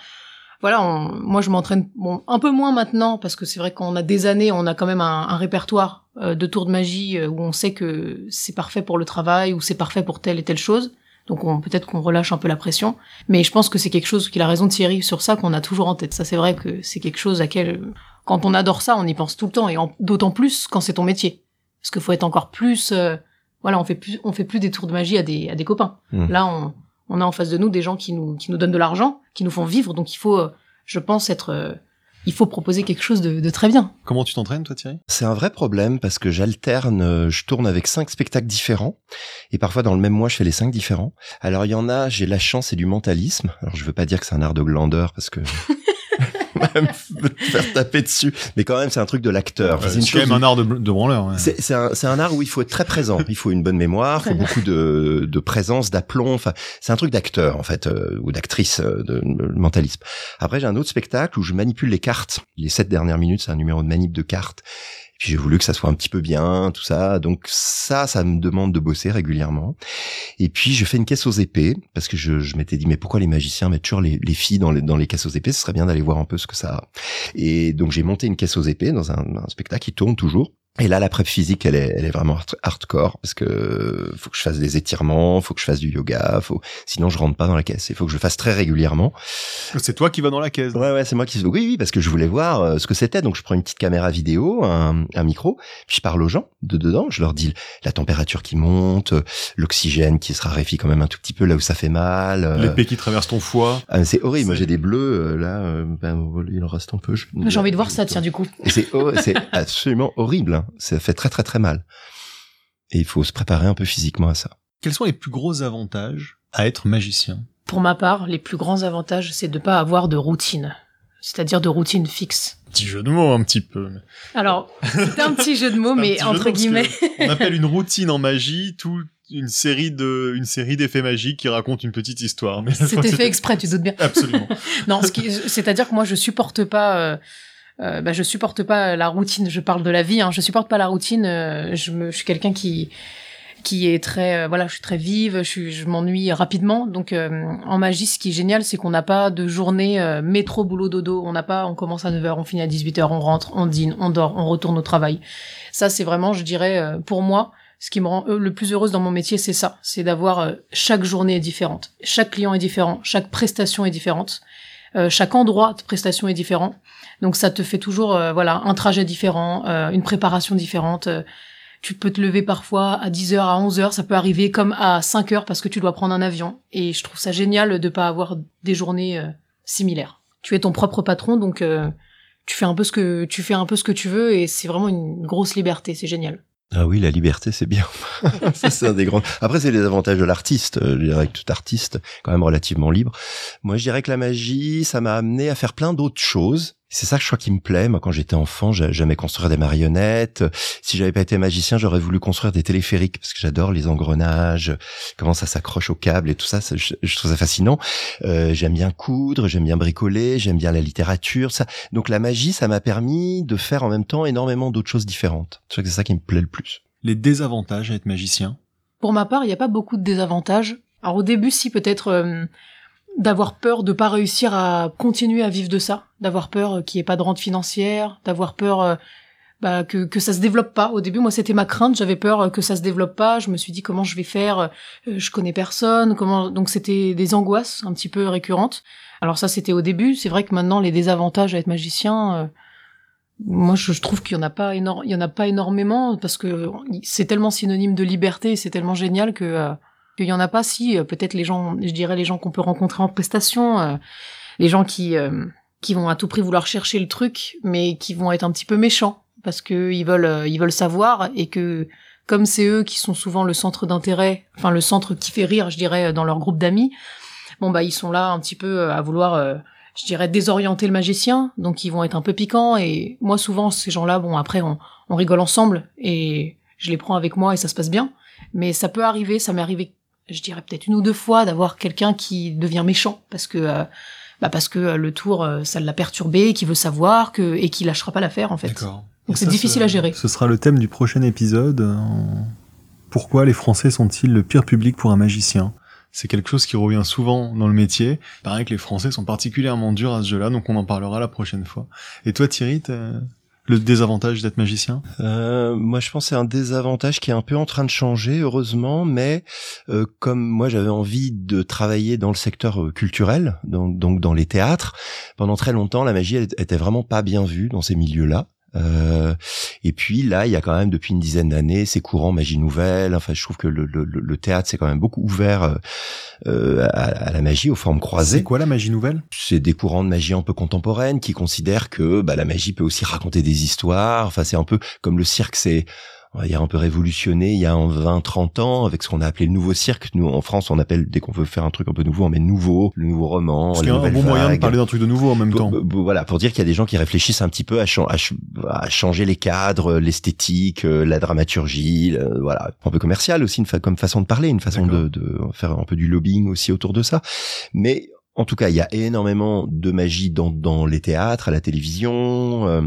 Voilà, on, moi je m'entraîne bon, un peu moins maintenant parce que c'est vrai qu'on a des années, on a quand même un, un répertoire euh, de tours de magie euh, où on sait que c'est parfait pour le travail ou c'est parfait pour telle et telle chose. Donc on, peut-être qu'on relâche un peu la pression. Mais je pense que c'est quelque chose qu'il a raison Thierry sur ça, qu'on a toujours en tête. Ça, c'est vrai que c'est quelque chose à quel... Quand on adore ça, on y pense tout le temps, et en, d'autant plus quand c'est ton métier. Parce qu'il faut être encore plus... Euh, voilà, on fait plus, on fait plus des tours de magie à des, à des copains. Mmh. Là, on, on a en face de nous des gens qui nous, qui nous donnent de l'argent, qui nous font vivre. Donc il faut, euh, je pense, être... Euh, il faut proposer quelque chose de, de très bien. Comment tu t'entraînes, toi, Thierry ? C'est un vrai problème parce que j'alterne, je tourne avec cinq spectacles différents. Et parfois, dans le même mois, je fais les cinq différents. Alors, il y en a, j'ai la chance, c'est du mentalisme. Alors, je veux pas dire que c'est un art de glandeur parce que... même faire taper dessus, mais quand même c'est un truc de l'acteur. Ouais, c'est, c'est quand même où... un art de, de branleur. Ouais. C'est, c'est, un, c'est un art où il faut être très présent, il faut une bonne mémoire, il faut beaucoup de, de présence, d'aplomb. Enfin, c'est un truc d'acteur en fait euh, ou d'actrice euh, de, de, de mentalisme. Après j'ai un autre spectacle où je manipule les cartes. Les sept dernières minutes, c'est un numéro de manip de cartes. Et puis j'ai voulu que ça soit un petit peu bien, tout ça. Donc ça, ça me demande de bosser régulièrement. Et puis je fais une caisse aux épées parce que je, je m'étais dit mais pourquoi les magiciens mettent toujours les, les filles dans les, dans les caisses aux épées ? Ce serait bien d'aller voir un peu ce que ça a. Et donc j'ai monté une caisse aux épées dans un, un spectacle qui tourne toujours. Et là, la prep physique, elle est, elle est vraiment hardcore parce que faut que je fasse des étirements, faut que je fasse du yoga, faut, sinon je rentre pas dans la caisse. Il faut que je le fasse très régulièrement. C'est toi qui vas dans la caisse. Ouais, ouais, c'est moi qui. Oui, oui, parce que je voulais voir ce que c'était. Donc, je prends une petite caméra vidéo, un, un micro, puis je parle aux gens de dedans. Je leur dis la température qui monte, l'oxygène qui se raréfie quand même un tout petit peu là où ça fait mal. L'épée qui traverse ton foie. Ah, mais c'est horrible. C'est... Moi, j'ai des bleus là. Ben, il en reste un peu. Je... J'ai envie de voir ça, tiens, du coup. C'est, oh, c'est absolument horrible. Ça fait très très très mal. Et il faut se préparer un peu physiquement à ça. Quels sont les plus gros avantages à être magicien ? Pour ma part, les plus grands avantages, c'est de ne pas avoir de routine. C'est-à-dire de routine fixe. Petit jeu de mots un petit peu. Alors, c'est un petit jeu de mots, mais entre guillemets... On appelle une routine en magie toute une série de une série d'effets magiques qui racontent une petite histoire. Mais c'est fait c'était... exprès, tu doutes bien. Absolument. Non, ce qui... c'est-à-dire que moi, je ne supporte pas... Euh... Euh, bah, je supporte pas la routine. Je parle de la vie, hein. Je supporte pas la routine. Euh, je, me, je suis quelqu'un qui qui est très, euh, voilà, je suis très vive. Je, suis, je m'ennuie rapidement. Donc euh, en magie, ce qui est génial, c'est qu'on n'a pas de journée euh, métro boulot dodo. On n'a pas. On commence à neuf heures, on finit à dix-huit heures, on rentre, on dîne, on dort, on retourne au travail. Ça, c'est vraiment, je dirais, euh, pour moi, ce qui me rend euh, le plus heureuse dans mon métier, c'est ça, c'est d'avoir euh, chaque journée est différente, chaque client est différent, chaque prestation est différente. Euh, chaque endroit de prestation est différent, donc ça te fait toujours euh, voilà un trajet différent, euh, une préparation différente. Euh, tu peux te lever parfois à dix heures, à onze heures, ça peut arriver comme à cinq heures parce que tu dois prendre un avion. Et je trouve ça génial de pas avoir des journées euh, similaires. Tu es ton propre patron, donc euh, tu fais un peu ce que tu fais un peu ce que tu veux et c'est vraiment une grosse liberté, c'est génial. Ah oui, la liberté, c'est bien. Ça, c'est un des grands. Après, c'est les avantages de l'artiste. Je dirais que tout artiste, quand même relativement libre. Moi, je dirais que la magie, ça m'a amené à faire plein d'autres choses. C'est ça, je crois, qui me plaît. Moi, quand j'étais enfant, j'aimais construire des marionnettes. Si j'avais pas été magicien, j'aurais voulu construire des téléphériques parce que j'adore les engrenages, comment ça s'accroche aux câbles et tout ça. Je trouve ça fascinant. Euh, j'aime bien coudre, j'aime bien bricoler, j'aime bien la littérature. Ça. Donc, la magie, ça m'a permis de faire en même temps énormément d'autres choses différentes. Je crois que c'est ça qui me plaît le plus. Les désavantages à être magicien ? Pour ma part, il n'y a pas beaucoup de désavantages. Alors, au début, si peut-être... Euh... d'avoir peur de pas réussir à continuer à vivre de ça, d'avoir peur qu'il y ait pas de rente financière, d'avoir peur bah que que ça se développe pas. Au début moi c'était ma crainte, j'avais peur que ça se développe pas, je me suis dit comment je vais faire, je connais personne, comment donc c'était des angoisses un petit peu récurrentes. Alors ça c'était au début, c'est vrai que maintenant les désavantages à être magicien euh, moi je trouve qu'il y en a pas éno... il y en a pas énormément parce que c'est tellement synonyme de liberté, et c'est tellement génial que euh, qu'il y en a pas, si peut-être les gens, je dirais les gens qu'on peut rencontrer en prestation, euh, les gens qui euh, qui vont à tout prix vouloir chercher le truc, mais qui vont être un petit peu méchants parce que ils veulent euh, ils veulent savoir et que comme c'est eux qui sont souvent le centre d'intérêt, enfin le centre qui fait rire, je dirais dans leur groupe d'amis, bon bah ils sont là un petit peu à vouloir, euh, je dirais désorienter le magicien, donc ils vont être un peu piquants et moi souvent ces gens-là, bon après on, on rigole ensemble et je les prends avec moi et ça se passe bien, mais ça peut arriver, ça m'est arrivé je dirais peut-être une ou deux fois d'avoir quelqu'un qui devient méchant parce que euh, bah parce que euh, le tour euh, ça l'a perturbé, qui veut savoir que et qui lâchera pas l'affaire en fait. D'accord. Donc et c'est ça, difficile ce, à gérer. Ce sera le thème du prochain épisode. Euh, pourquoi les Français sont-ils le pire public pour un magicien ? C'est quelque chose qui revient souvent dans le métier. Il paraît que les Français sont particulièrement durs à ce jeu-là, donc on en parlera la prochaine fois. Et toi Thierry, t'as... le désavantage d'être magicien? Euh, moi, je pense que c'est un désavantage qui est un peu en train de changer, heureusement, mais euh, comme moi, j'avais envie de travailler dans le secteur culturel, dans, donc dans les théâtres, pendant très longtemps, la magie elle, était vraiment pas bien vue dans ces milieux-là. Euh, et puis là, il y a quand même depuis une dizaine d'années ces courants magie nouvelle. Enfin, je trouve que le, le, le théâtre s'est quand même beaucoup ouvert euh, à, à la magie, aux formes croisées. C'est quoi la magie nouvelle ? C'est des courants de magie un peu contemporaine qui considèrent que bah, la magie peut aussi raconter des histoires. Enfin, c'est un peu comme le cirque, c'est on va dire un peu révolutionné il y a vingt trente ans avec ce qu'on a appelé le nouveau cirque. Nous, en France, on appelle, dès qu'on veut faire un truc un peu nouveau, on met nouveau, le nouveau roman, la nouvelle vague. C'est un bon moyen de parler d'un truc de nouveau en même temps. Voilà, pour dire qu'il y a des gens qui réfléchissent un petit peu à, ch- à, ch- à changer les cadres, l'esthétique, la dramaturgie, le, voilà. Un peu commercial aussi, une fa- comme façon de parler, une façon de, de faire un peu du lobbying aussi autour de ça. Mais... en tout cas, il y a énormément de magie dans, dans les théâtres, à la télévision, euh,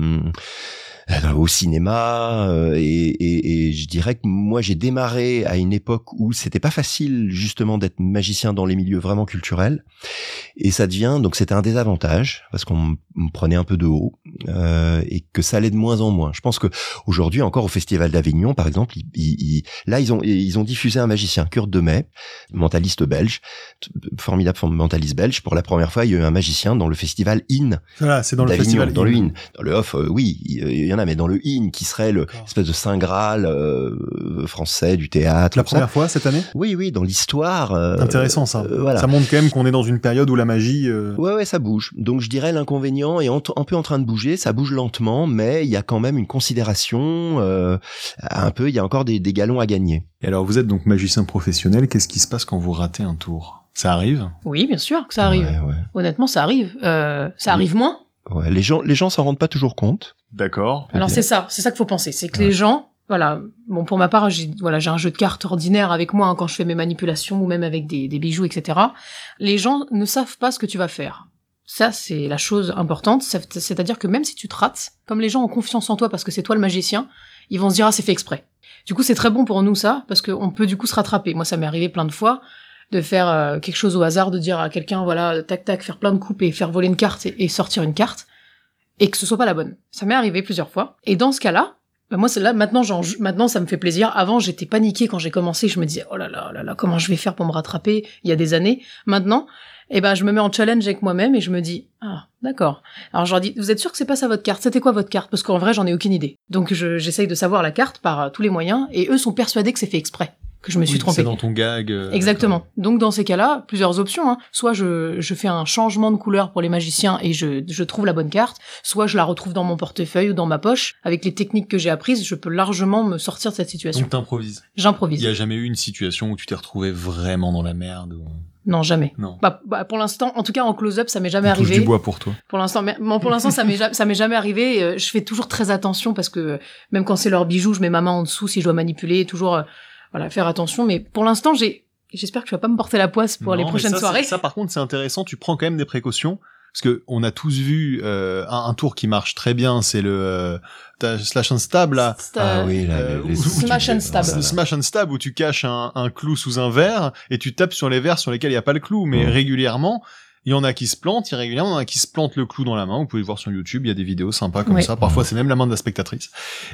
au cinéma, euh, et, et, et je dirais que moi j'ai démarré à une époque où c'était pas facile justement d'être magicien dans les milieux vraiment culturels, et ça devient donc c'était un désavantage parce qu'on me prenait un peu de haut euh, et que ça allait de moins en moins. Je pense que aujourd'hui encore au Festival d'Avignon par exemple, ils, ils, là ils ont ils ont diffusé un magicien, Kurt Demey, mentaliste belge, formidable mentaliste belge. Pour la première fois, il y a eu un magicien dans le festival I N. Voilà, c'est dans le festival dans I N. Le I N. Dans le off, euh, oui, il y en a, mais dans le I N, qui serait le oh. espèce de Saint Graal euh, français du théâtre. La première ça. fois cette année ? Oui, oui, dans l'histoire. Euh, Intéressant ça. Euh, voilà. Ça montre quand même qu'on est dans une période où la magie... Euh... Ouais, ouais, ça bouge. Donc je dirais l'inconvénient est en t- un peu en train de bouger, ça bouge lentement, mais il y a quand même une considération, euh, un peu, il y a encore des, des galons à gagner. Et alors vous êtes donc magicien professionnel, qu'est-ce qui se passe quand vous ratez un tour ? Ça arrive ? Oui, bien sûr que ça arrive. Ouais, ouais. Honnêtement, ça arrive. Euh, ça oui. arrive moins. Ouais, les gens, les gens s'en rendent pas toujours compte. D'accord. Alors okay. c'est ça, c'est ça qu'il faut penser, c'est que ouais. les gens, voilà. Bon, pour ma part, j'ai, voilà, j'ai un jeu de cartes ordinaire avec moi hein, quand je fais mes manipulations ou même avec des, des bijoux, et cetera. Les gens ne savent pas ce que tu vas faire. Ça, c'est la chose importante. C'est-à-dire que même si tu te rates, comme les gens ont confiance en toi parce que c'est toi le magicien, ils vont se dire ah c'est fait exprès. Du coup, c'est très bon pour nous ça parce qu'on peut du coup se rattraper. Moi, ça m'est arrivé plein de fois. De faire euh, quelque chose au hasard, de dire à quelqu'un, voilà, tac tac, faire plein de coupes et faire voler une carte et, et sortir une carte, et que ce soit pas la bonne. Ça m'est arrivé plusieurs fois. Et dans ce cas-là, bah moi, c'est là, maintenant, j'en, maintenant, ça me fait plaisir. Avant, j'étais paniquée quand j'ai commencé, je me disais, oh là là, là là, comment je vais faire pour me rattraper il y a des années. Maintenant, eh ben, je me mets en challenge avec moi-même et je me dis, ah, d'accord. Alors, je leur dis, vous êtes sûr que c'est pas ça votre carte? C'était quoi votre carte? Parce qu'en vrai, j'en ai aucune idée. Donc, je, j'essaye de savoir la carte par euh, tous les moyens, et eux sont persuadés que c'est fait exprès. Que je me oui, suis trompée. C'est dans ton gag. Euh, Exactement. Attends. Donc dans ces cas-là, plusieurs options. Hein. Soit je, je fais un changement de couleur pour les magiciens et je, je trouve la bonne carte, soit je la retrouve dans mon portefeuille ou dans ma poche. Avec les techniques que j'ai apprises, je peux largement me sortir de cette situation. Donc t'improvises. J'improvise. Il n'y a jamais eu une situation où tu t'es retrouvé vraiment dans la merde ou... Non, jamais. Non. Bah, bah, pour l'instant, en tout cas en close-up, ça m'est jamais on arrivé. Touche du bois pour toi. Pour l'instant, mais, bon, pour l'instant, ça m'est ja- ça m'est jamais arrivé. Euh, je fais toujours très attention parce que même quand c'est leurs bijoux, je mets ma main en dessous si je dois manipuler. Toujours. Euh, Voilà, faire attention, mais pour l'instant, j'ai, j'espère que tu vas pas me porter la poisse pour non, les prochaines ça, soirées. Ça, par contre, c'est intéressant. Tu prends quand même des précautions, parce que on a tous vu euh, un, un tour qui marche très bien, c'est le euh, slash and stab là. Sta- ah oui, là, euh, les, les... smash and stab. Voilà. Smash and stab où tu caches un, un clou sous un verre et tu tapes sur les verres sur lesquels il y a pas le clou, mais mmh. régulièrement. Il y en a qui se plantent, irrégulièrement, il y en a qui se plantent le clou dans la main. Vous pouvez le voir sur YouTube, il y a des vidéos sympas comme oui. ça. Parfois, c'est même la main de la spectatrice.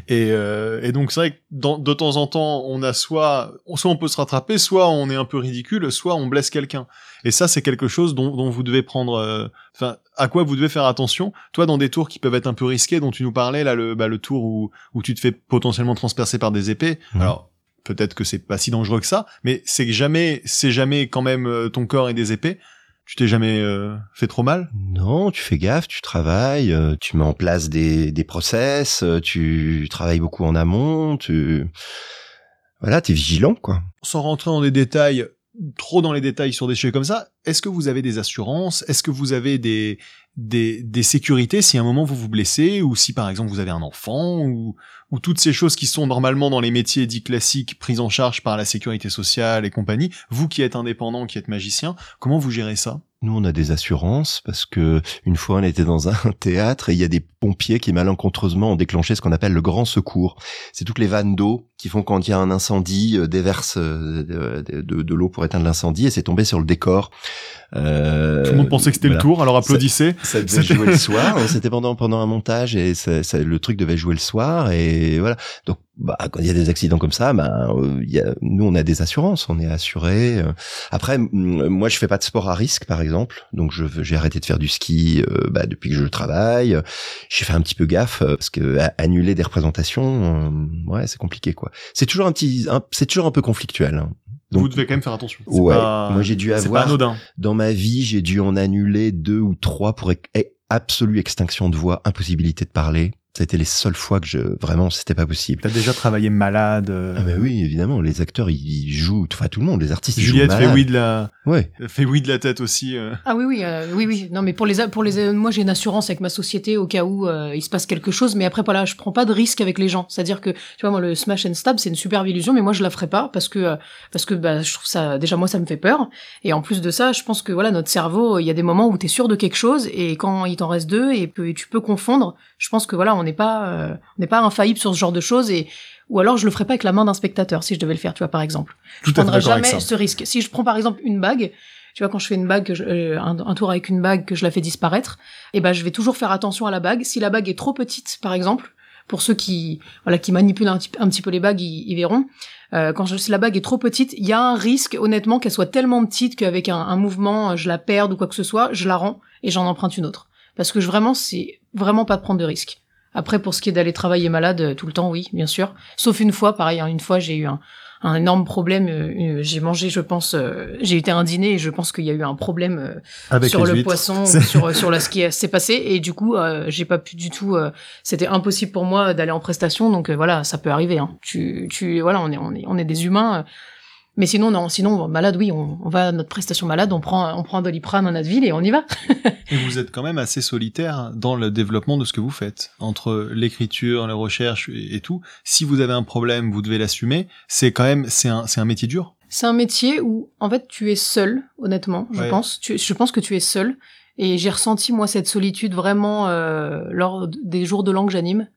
Et, euh, et donc, c'est vrai que dans, de temps en temps, on a soit, soit on peut se rattraper, soit on est un peu ridicule, soit on blesse quelqu'un. Et ça, c'est quelque chose dont, dont vous devez prendre, enfin, euh, à quoi vous devez faire attention. Toi, dans des tours qui peuvent être un peu risqués, dont tu nous parlais, là, le, bah, le tour où, où tu te fais potentiellement transpercer par des épées. Mmh. Alors, peut-être que c'est pas si dangereux que ça, mais c'est jamais, c'est jamais quand même euh, ton corps et des épées. Tu t'es jamais euh, fait trop mal ? Non, tu fais gaffe, tu travailles, euh, tu mets en place des des process, euh, tu travailles beaucoup en amont, tu voilà, t'es vigilant quoi. Sans rentrer dans les détails, trop dans les détails sur des sujets comme ça, est-ce que vous avez des assurances ? Est-ce que vous avez des des des sécurités si à un moment vous vous blessez ou si par exemple vous avez un enfant ou ou toutes ces choses qui sont normalement dans les métiers dits classiques prises en charge par la sécurité sociale et compagnie, vous qui êtes indépendant, qui êtes magicien, comment vous gérez ça ? Nous, on a des assurances parce que une fois, on était dans un théâtre et il y a des pompiers qui malencontreusement ont déclenché ce qu'on appelle le grand secours. C'est toutes les vannes d'eau qui font quand il y a un incendie, euh, déversent euh, de, de, de l'eau pour éteindre l'incendie et c'est tombé sur le décor. Euh, Tout le monde pensait que c'était voilà. le tour, alors applaudissez. Ça, ça devait c'était... jouer le soir. C'était pendant pendant un montage et ça, ça, le truc devait jouer le soir et voilà. Donc bah, quand il y a des accidents comme ça, ben bah, il y a, nous on a des assurances, on est assuré. Après, moi je fais pas de sport à risque par exemple, donc je j'ai arrêté de faire du ski euh, bah, depuis que je travaille. J'ai fait un petit peu gaffe parce que annuler des représentations, euh, ouais c'est compliqué quoi. C'est toujours un petit, un, c'est toujours un peu conflictuel. Hein. Donc, vous devez quand même faire attention. C'est ouais. Pas... Moi, j'ai dû avoir. C'est pas anodin. Dans ma vie, j'ai dû en annuler deux ou trois pour e- absolue extinction de voix, impossibilité de parler. C'était les seules fois que je, vraiment, c'était pas possible. T'as déjà travaillé malade. Euh... Ah, ben oui, évidemment. Les acteurs, ils jouent, enfin, tout le monde, les artistes, ils Juliette jouent malade. Fait oui de la, ouais. Fait oui de la tête aussi. Euh... Ah oui, oui, euh, oui, oui. Non, mais pour les, pour les, euh, moi, j'ai une assurance avec ma société au cas où, euh, il se passe quelque chose, mais après, voilà, je prends pas de risque avec les gens. C'est-à-dire que, tu vois, moi, le smash and stab, c'est une superbe illusion, mais moi, je la ferai pas parce que, euh, parce que, bah, je trouve ça, déjà, moi, ça me fait peur. Et en plus de ça, je pense que, voilà, notre cerveau, il y a des moments où t'es sûr de quelque chose et quand il t'en reste deux et, peu, et tu peux confondre, je pense que, voilà, on On n'est pas, euh, on n'est pas infaillible sur ce genre de choses et ou alors je le ferais pas avec la main d'un spectateur si je devais le faire, tu vois par exemple. Tout je prendrais jamais ce risque. Si je prends par exemple une bague, tu vois quand je fais une bague, que je, euh, un, un tour avec une bague que je la fais disparaître, et eh ben je vais toujours faire attention à la bague. Si la bague est trop petite, par exemple, pour ceux qui voilà qui manipulent un, un petit peu les bagues, ils, ils verront. Euh, quand je, si la bague est trop petite, il y a un risque honnêtement qu'elle soit tellement petite qu'avec un, un mouvement je la perde ou quoi que ce soit, je la rends et j'en emprunte une autre. Parce que je, vraiment c'est vraiment pas de prendre de risque. Après, pour ce qui est d'aller travailler malade tout le temps, oui, bien sûr. Sauf une fois, pareil, hein, une fois, j'ai eu un, un énorme problème. Euh, j'ai mangé, je pense, euh, j'ai été à un dîner et je pense qu'il y a eu un problème euh, avec sur le huîtres. Poisson, sur, sur la, ce qui s'est passé. Et du coup, euh, j'ai pas pu du tout. Euh, c'était impossible pour moi d'aller en prestation. Donc euh, voilà, ça peut arriver. Hein. Tu, tu, voilà, on est, on est, on est des humains. Euh, mais sinon, non, sinon malade, oui, on, on va à notre prestation malade, on prend, on prend un Doliprane, un Advil et on y va. Et vous êtes quand même assez solitaire dans le développement de ce que vous faites, entre l'écriture, la recherche et, et tout. Si vous avez un problème, vous devez l'assumer. C'est quand même, c'est un, c'est un métier dur. C'est un métier où, en fait, tu es seul, honnêtement, je ouais. pense. Tu, je pense que tu es seul. Et j'ai ressenti moi cette solitude vraiment euh, lors des jours de langue que j'anime.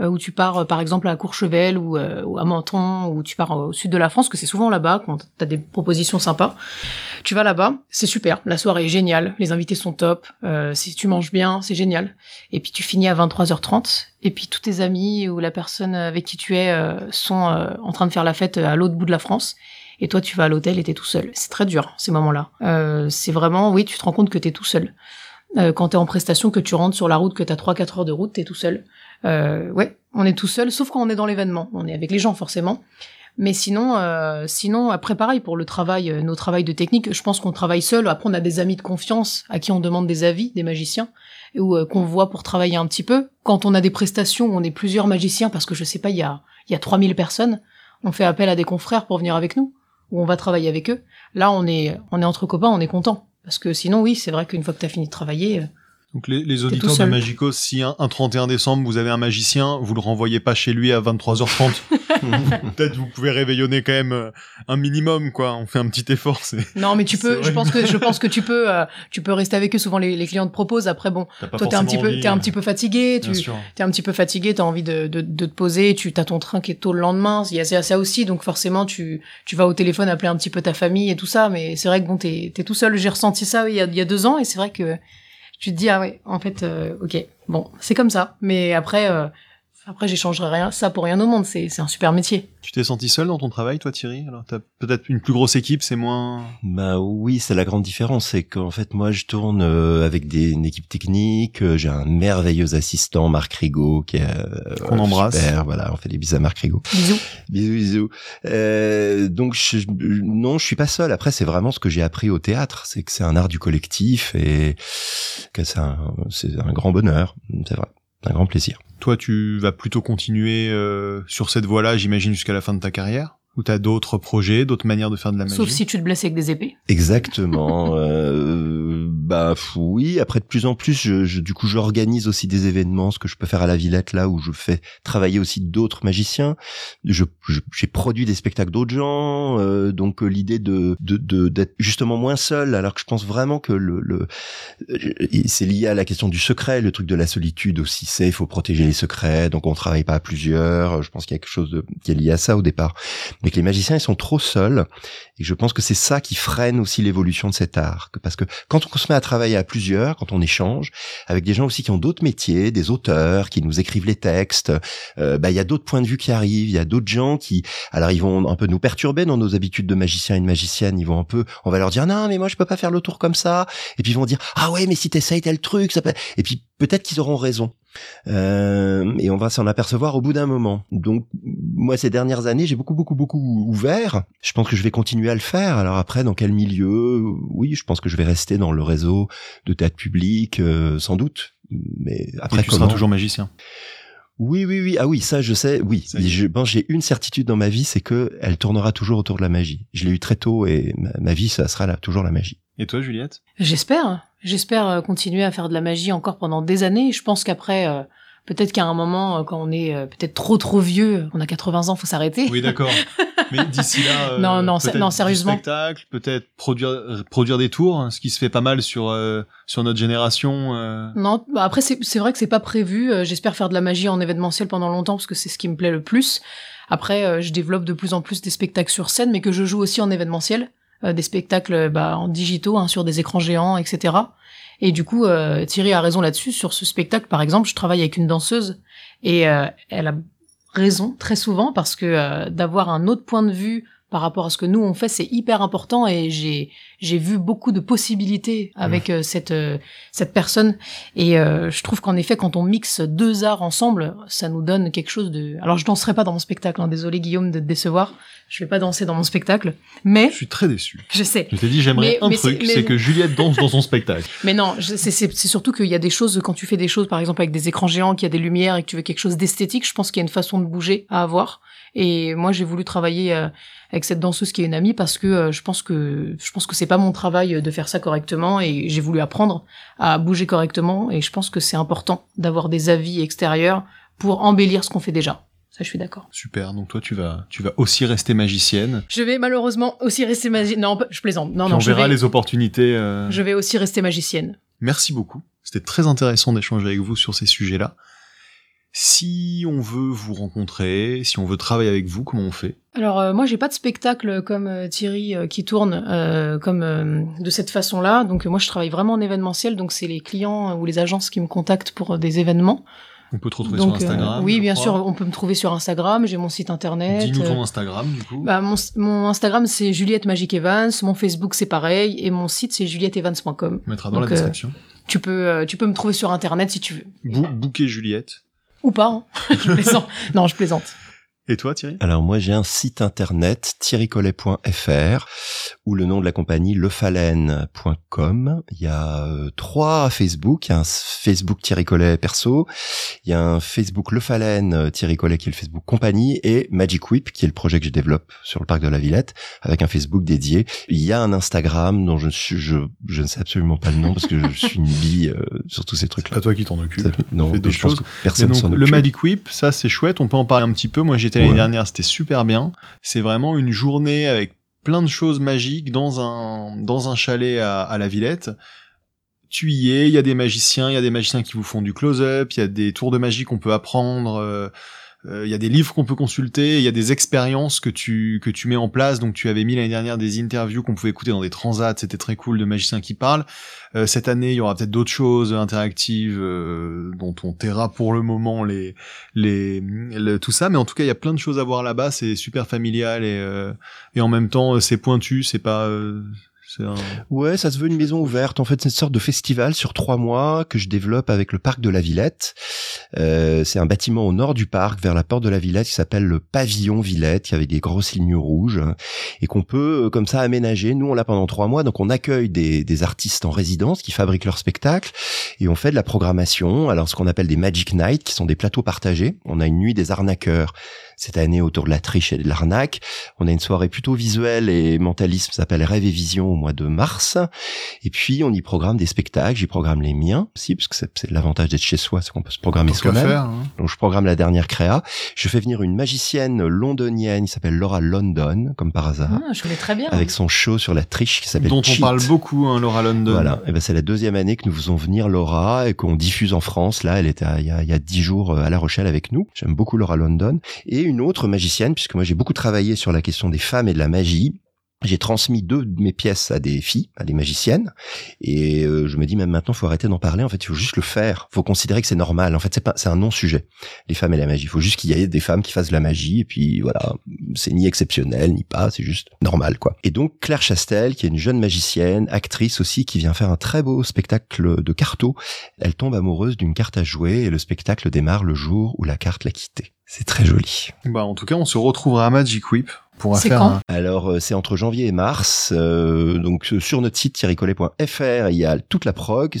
Où tu pars par exemple à Courchevel ou, euh, ou à Menton, ou tu pars au sud de la France, que c'est souvent là-bas, quand t'as des propositions sympas. Tu vas là-bas, c'est super, la soirée est géniale, les invités sont top, euh, si tu manges bien, c'est génial. Et puis tu finis à vingt-trois heures trente, et puis tous tes amis ou la personne avec qui tu es euh, sont euh, en train de faire la fête à l'autre bout de la France, et toi tu vas à l'hôtel et t'es tout seul. C'est très dur, ces moments-là. Euh, c'est vraiment, oui, tu te rends compte que t'es tout seul. Euh, quand t'es en prestation, que tu rentres sur la route, que t'as trois à quatre heures de route, t'es tout seul. Euh, ouais, on est tout seul, sauf quand on est dans l'événement. On est avec les gens, forcément. Mais sinon, euh, sinon, après, pareil, pour le travail, euh, nos travails de technique, je pense qu'on travaille seul. Après, on a des amis de confiance à qui on demande des avis, des magiciens, ou euh, qu'on voit pour travailler un petit peu. Quand on a des prestations, on est plusieurs magiciens, parce que je sais pas, il y a, il y a trois mille personnes. On fait appel à des confrères pour venir avec nous, ou on va travailler avec eux. Là, on est, on est entre copains, on est contents. Parce que sinon, oui, c'est vrai qu'une fois que t'as fini de travailler, euh, donc les, les auditeurs de Magicos, si un, un trente et un décembre, vous avez un magicien, vous le renvoyez pas chez lui à vingt-trois heures trente. Peut-être vous pouvez réveillonner quand même un minimum, quoi. On fait un petit effort. C'est... Non, mais tu peux. Je pense que je pense que tu peux. Euh, tu peux rester avec eux. Souvent, les, les clients te proposent. Après, bon, toi, t'es un petit peu, envie, t'es un petit peu fatigué. Tu, t'es un petit peu fatigué. T'as envie de, de, de te poser. Tu t'as ton train qui est tôt le lendemain. Il y a ça aussi. Donc forcément, tu, tu vas au téléphone appeler un petit peu ta famille et tout ça. Mais c'est vrai que bon, t'es, t'es tout seul. J'ai ressenti ça il y a, il y a deux ans. Et c'est vrai que tu te dis, ah ouais, en fait, euh, ok, bon, c'est comme ça. Mais après, euh, après j'échangerai rien, ça pour rien au monde, c'est, c'est un super métier. Tu t'es senti seul dans ton travail, toi, Thierry? Alors, t'as peut-être une plus grosse équipe, c'est moins... Bah oui, c'est la grande différence, c'est qu'en fait, moi, je tourne euh, avec des, une équipe technique, euh, j'ai un merveilleux assistant, Marc Rigaud, qui est... Euh, Qu'on euh, embrasse. Super, voilà, on fait des bisous à Marc Rigaud. Bisous. Bisous, bisous. Euh, donc, je, non, je suis pas seul. Après, c'est vraiment ce que j'ai appris au théâtre, c'est que c'est un art du collectif et... que c'est un, c'est un grand bonheur, c'est vrai, un grand plaisir. Toi, tu vas plutôt continuer euh, sur cette voie-là, j'imagine, jusqu'à la fin de ta carrière? Ou t'as d'autres projets, d'autres manières de faire de la magie? Sauf si tu te blesses avec des épées. Exactement. euh, bah oui, après de plus en plus, je, je, du coup, j'organise aussi des événements, ce que je peux faire à la Villette, là, où je fais travailler aussi d'autres magiciens. Je, je, j'ai produit des spectacles d'autres gens, euh, donc euh, l'idée de, de, de d'être justement moins seul, alors que je pense vraiment que le, le c'est lié à la question du secret, le truc de la solitude aussi, c'est il faut protéger les secrets, donc on travaille pas à plusieurs. Je pense qu'il y a quelque chose de, qui est lié à ça au départ. mais que les magiciens, ils sont trop seuls. Et je pense que c'est ça qui freine aussi l'évolution de cet art. Parce que quand on se met à travailler à plusieurs, quand on échange avec des gens aussi qui ont d'autres métiers, des auteurs qui nous écrivent les textes, euh, bah, il y a d'autres points de vue qui arrivent, il y a d'autres gens qui, alors ils vont un peu nous perturber dans nos habitudes de magicien et de magicienne. Ils vont un peu, on va leur dire, non, mais moi, je peux pas faire le tour comme ça. Et puis ils vont dire, ah ouais, mais si t'essayes tel truc, ça peut, et puis peut-être qu'ils auront raison. Euh, et on va s'en apercevoir au bout d'un moment. Donc moi ces dernières années j'ai beaucoup beaucoup beaucoup ouvert. Je pense que je vais continuer à le faire. Alors après dans quel milieu ? Oui, je pense que je vais rester dans le réseau de théâtre public euh, sans doute. Mais après et tu seras toujours magicien. Oui oui oui ah oui ça je sais oui je pense j'ai une certitude dans ma vie, c'est que elle tournera toujours autour de la magie. Je l'ai eu très tôt et ma, ma vie ça sera là toujours la magie. Et toi Juliette ? J'espère. J'espère continuer à faire de la magie encore pendant des années. Je pense qu'après, euh, peut-être qu'à un moment, quand on est euh, peut-être trop trop vieux, on a quatre-vingts ans, faut s'arrêter. Oui, d'accord. Mais d'ici là, euh, non, non, peut-être non, sérieusement. Du spectacle, peut-être produire euh, produire des tours, hein, ce qui se fait pas mal sur euh, sur notre génération. Euh... Non, bah après c'est c'est vrai que c'est pas prévu. Euh, j'espère faire de la magie en événementiel pendant longtemps parce que c'est ce qui me plaît le plus. Après, euh, je développe de plus en plus des spectacles sur scène, mais que je joue aussi en événementiel. Des spectacles bah, en digitaux, hein, sur des écrans géants, et cetera. Et du coup, euh, Thierry a raison là-dessus. Sur ce spectacle, par exemple, je travaille avec une danseuse et euh, elle a raison très souvent parce que euh, d'avoir un autre point de vue par rapport à ce que nous on fait, c'est hyper important et j'ai j'ai vu beaucoup de possibilités avec mmh. cette euh, cette personne et euh, je trouve qu'en effet quand on mixe deux arts ensemble, ça nous donne quelque chose de. Alors je danserai pas dans mon spectacle, hein. Désolé Guillaume de te décevoir, je vais pas danser dans mon spectacle, mais je suis très déçu. Je sais. Je t'ai dit j'aimerais mais, un mais truc, c'est, mais... c'est que Juliette danse dans son spectacle. Mais non, je, c'est, c'est c'est surtout qu'il y a des choses quand tu fais des choses par exemple avec des écrans géants, qu'il y a des lumières et que tu veux quelque chose d'esthétique, je pense qu'il y a une façon de bouger à avoir. Et moi, j'ai voulu travailler euh, avec cette danseuse qui est une amie parce que euh, je pense que je pense que c'est pas mon travail de faire ça correctement et j'ai voulu apprendre à bouger correctement et je pense que c'est important d'avoir des avis extérieurs pour embellir ce qu'on fait déjà. Ça, je suis d'accord. Super. Donc toi, tu vas, tu vas aussi rester magicienne. Je vais malheureusement aussi rester magicienne. Non, je plaisante. Non, Puis non. On je verra vais... les opportunités. Euh... Je vais aussi rester magicienne. Merci beaucoup. C'était très intéressant d'échanger avec vous sur ces sujets-là. Si on veut vous rencontrer, si on veut travailler avec vous, comment on fait ? Alors euh, moi j'ai pas de spectacle comme euh, Thierry euh, qui tourne euh, comme euh, de cette façon-là. Donc euh, moi je travaille vraiment en événementiel, donc c'est les clients euh, ou les agences qui me contactent pour euh, des événements. On peut te retrouver donc, sur Instagram. Euh, oui, bien crois. sûr, on peut me trouver sur Instagram. J'ai mon site internet. Dis-nous ton Instagram, du coup. Bah, mon, mon Instagram, c'est Juliette Magic Evans. Mon Facebook, c'est pareil. Et mon site, c'est juliette evans point com. On mettra dans donc, la description. Euh, tu, peux, euh, tu peux me trouver sur internet si tu veux. Bou- Booker Juliette. Ou pas, hein. Je plaisante. Non, je plaisante. Et toi, Thierry ? Alors moi, j'ai un site internet, thierry collet point f r, ou le nom de la compagnie, Le Phalène point com. Il y a euh, trois Facebook. Il y a un Facebook Thierry Collet perso. Il y a un Facebook Le Phalène, Thierry Collet, qui est le Facebook compagnie, et Magic Wip, qui est le projet que je développe sur le parc de la Villette, avec un Facebook dédié. Il y a un Instagram dont je, suis, je, je ne sais absolument pas le nom, parce que je suis une bille euh, sur tous ces trucs-là. C'est pas toi qui t'en occupes. Non, je choses. pense que personne donc, s'en occupe. Le Magic Wip, ça, c'est chouette. On peut en parler un petit peu. Moi, j'ai l'année ouais. dernière, c'était super bien. C'est vraiment une journée avec plein de choses magiques dans un dans un chalet à, à la Villette. Tu y es, il y a des magiciens, il y a des magiciens qui vous font du close-up, il y a des tours de magie qu'on peut apprendre, euh, euh, il y a des livres qu'on peut consulter, il y a des expériences que tu que tu mets en place. Donc tu avais mis l'année dernière des interviews qu'on pouvait écouter dans des transats, c'était très cool, de magiciens qui parlent. Euh, cette année, il y aura peut-être d'autres choses interactives euh, dont on taira pour le moment les, les les tout ça, mais en tout cas, il y a plein de choses à voir là-bas. C'est super familial et euh, et en même temps, c'est pointu. C'est pas euh, c'est un... ouais, ça se veut une maison ouverte. En fait, c'est une sorte de festival sur trois mois que je développe avec le parc de la Villette. Euh, c'est un bâtiment au nord du parc, vers la porte de la Villette, qui s'appelle le pavillon Villette, qui avait des grosses lignes rouges et qu'on peut comme ça aménager. Nous, on l'a pendant trois mois, donc on accueille des, des artistes en résidence qui fabriquent leurs spectacles et on fait de la programmation, alors ce qu'on appelle des Magic Night, qui sont des plateaux partagés. On a une nuit des arnaqueurs cette année autour de la triche et de l'arnaque. On a une soirée plutôt visuelle et mentalisme, ça s'appelle Rêve et Vision, au mois de mars. Et puis on y programme des spectacles, j'y programme les miens aussi, parce que c'est, c'est l'avantage d'être chez soi, c'est qu'on peut se programmer quand même. Faire, hein. Donc je programme la dernière créa. Je fais venir une magicienne londonienne qui s'appelle Laura London, comme par hasard. Ah, je connais très bien. Avec son show sur la triche qui s'appelle Dont Cheat. On parle beaucoup, hein, Laura London. Voilà. Et ben, c'est la deuxième année que nous faisons venir Laura et qu'on diffuse en France. Là, elle était il y a, il y a dix jours à La Rochelle avec nous. J'aime beaucoup Laura London. Et une autre magicienne, puisque moi j'ai beaucoup travaillé sur la question des femmes et de la magie. J'ai transmis deux de mes pièces à des filles, à des magiciennes, et euh, je me dis même maintenant, faut arrêter d'en parler. En fait, il faut juste le faire. Faut considérer que c'est normal. En fait, c'est pas, c'est un non-sujet. Les femmes et la magie. Il faut juste qu'il y ait des femmes qui fassent de la magie, et puis voilà, c'est ni exceptionnel ni pas, c'est juste normal, quoi. Et donc Claire Chastel, qui est une jeune magicienne, actrice aussi, qui vient faire un très beau spectacle de carto. Elle tombe amoureuse d'une carte à jouer, et le spectacle démarre le jour où la carte l'a quittée. C'est très joli. Bah, en tout cas, on se retrouvera à Magic Wip. Pour c'est faire quand un... Alors, c'est entre janvier et mars. Euh, donc, sur notre site thierry collet point f r, il y a toute la prog.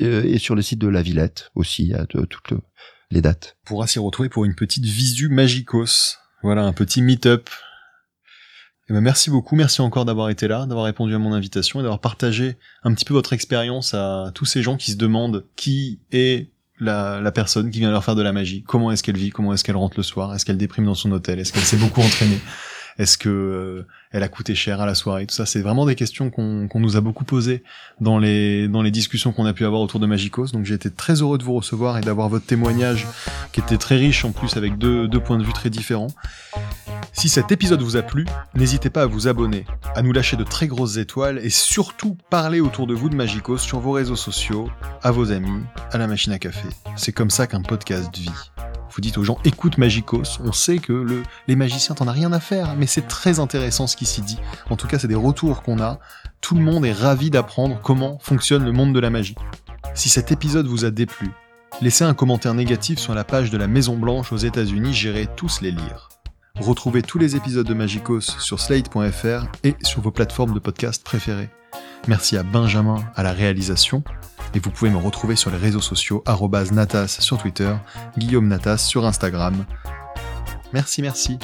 Euh, et sur le site de la Villette aussi, il y a toutes le, les dates. On pourra s'y retrouver pour une petite visu magicos. Voilà, un petit meet-up. Eh ben, merci beaucoup. Merci encore d'avoir été là, d'avoir répondu à mon invitation et d'avoir partagé un petit peu votre expérience à tous ces gens qui se demandent qui est... La, la personne qui vient leur faire de la magie. Comment est-ce qu'elle vit? Comment est-ce qu'elle rentre le soir? Est-ce qu'elle déprime dans son hôtel? Est-ce qu'elle s'est beaucoup entraînée? Est-ce que euh, elle a coûté cher à la soirée? Tout ça, c'est vraiment des questions qu'on, qu'on nous a beaucoup posées dans les dans les discussions qu'on a pu avoir autour de Magicos. Donc j'ai été très heureux de vous recevoir et d'avoir votre témoignage qui était très riche en plus avec deux deux points de vue très différents. Si cet épisode vous a plu, n'hésitez pas à vous abonner, à nous lâcher de très grosses étoiles et surtout parler autour de vous de Magicos sur vos réseaux sociaux, à vos amis, à la machine à café. C'est comme ça qu'un podcast vit. Vous dites aux gens, écoute Magicos, on sait que le, les magiciens t'en a rien à faire, mais c'est très intéressant ce qui s'y dit. En tout cas, c'est des retours qu'on a. Tout le monde est ravi d'apprendre comment fonctionne le monde de la magie. Si cet épisode vous a déplu, laissez un commentaire négatif sur la page de la Maison Blanche aux États-Unis, j'irai tous les lire. Retrouvez tous les épisodes de Magicos sur slate point f r et sur vos plateformes de podcast préférées. Merci à Benjamin à la réalisation, et vous pouvez me retrouver sur les réseaux sociaux arobase natas sur Twitter, Guillaume Natas sur Instagram. Merci, merci.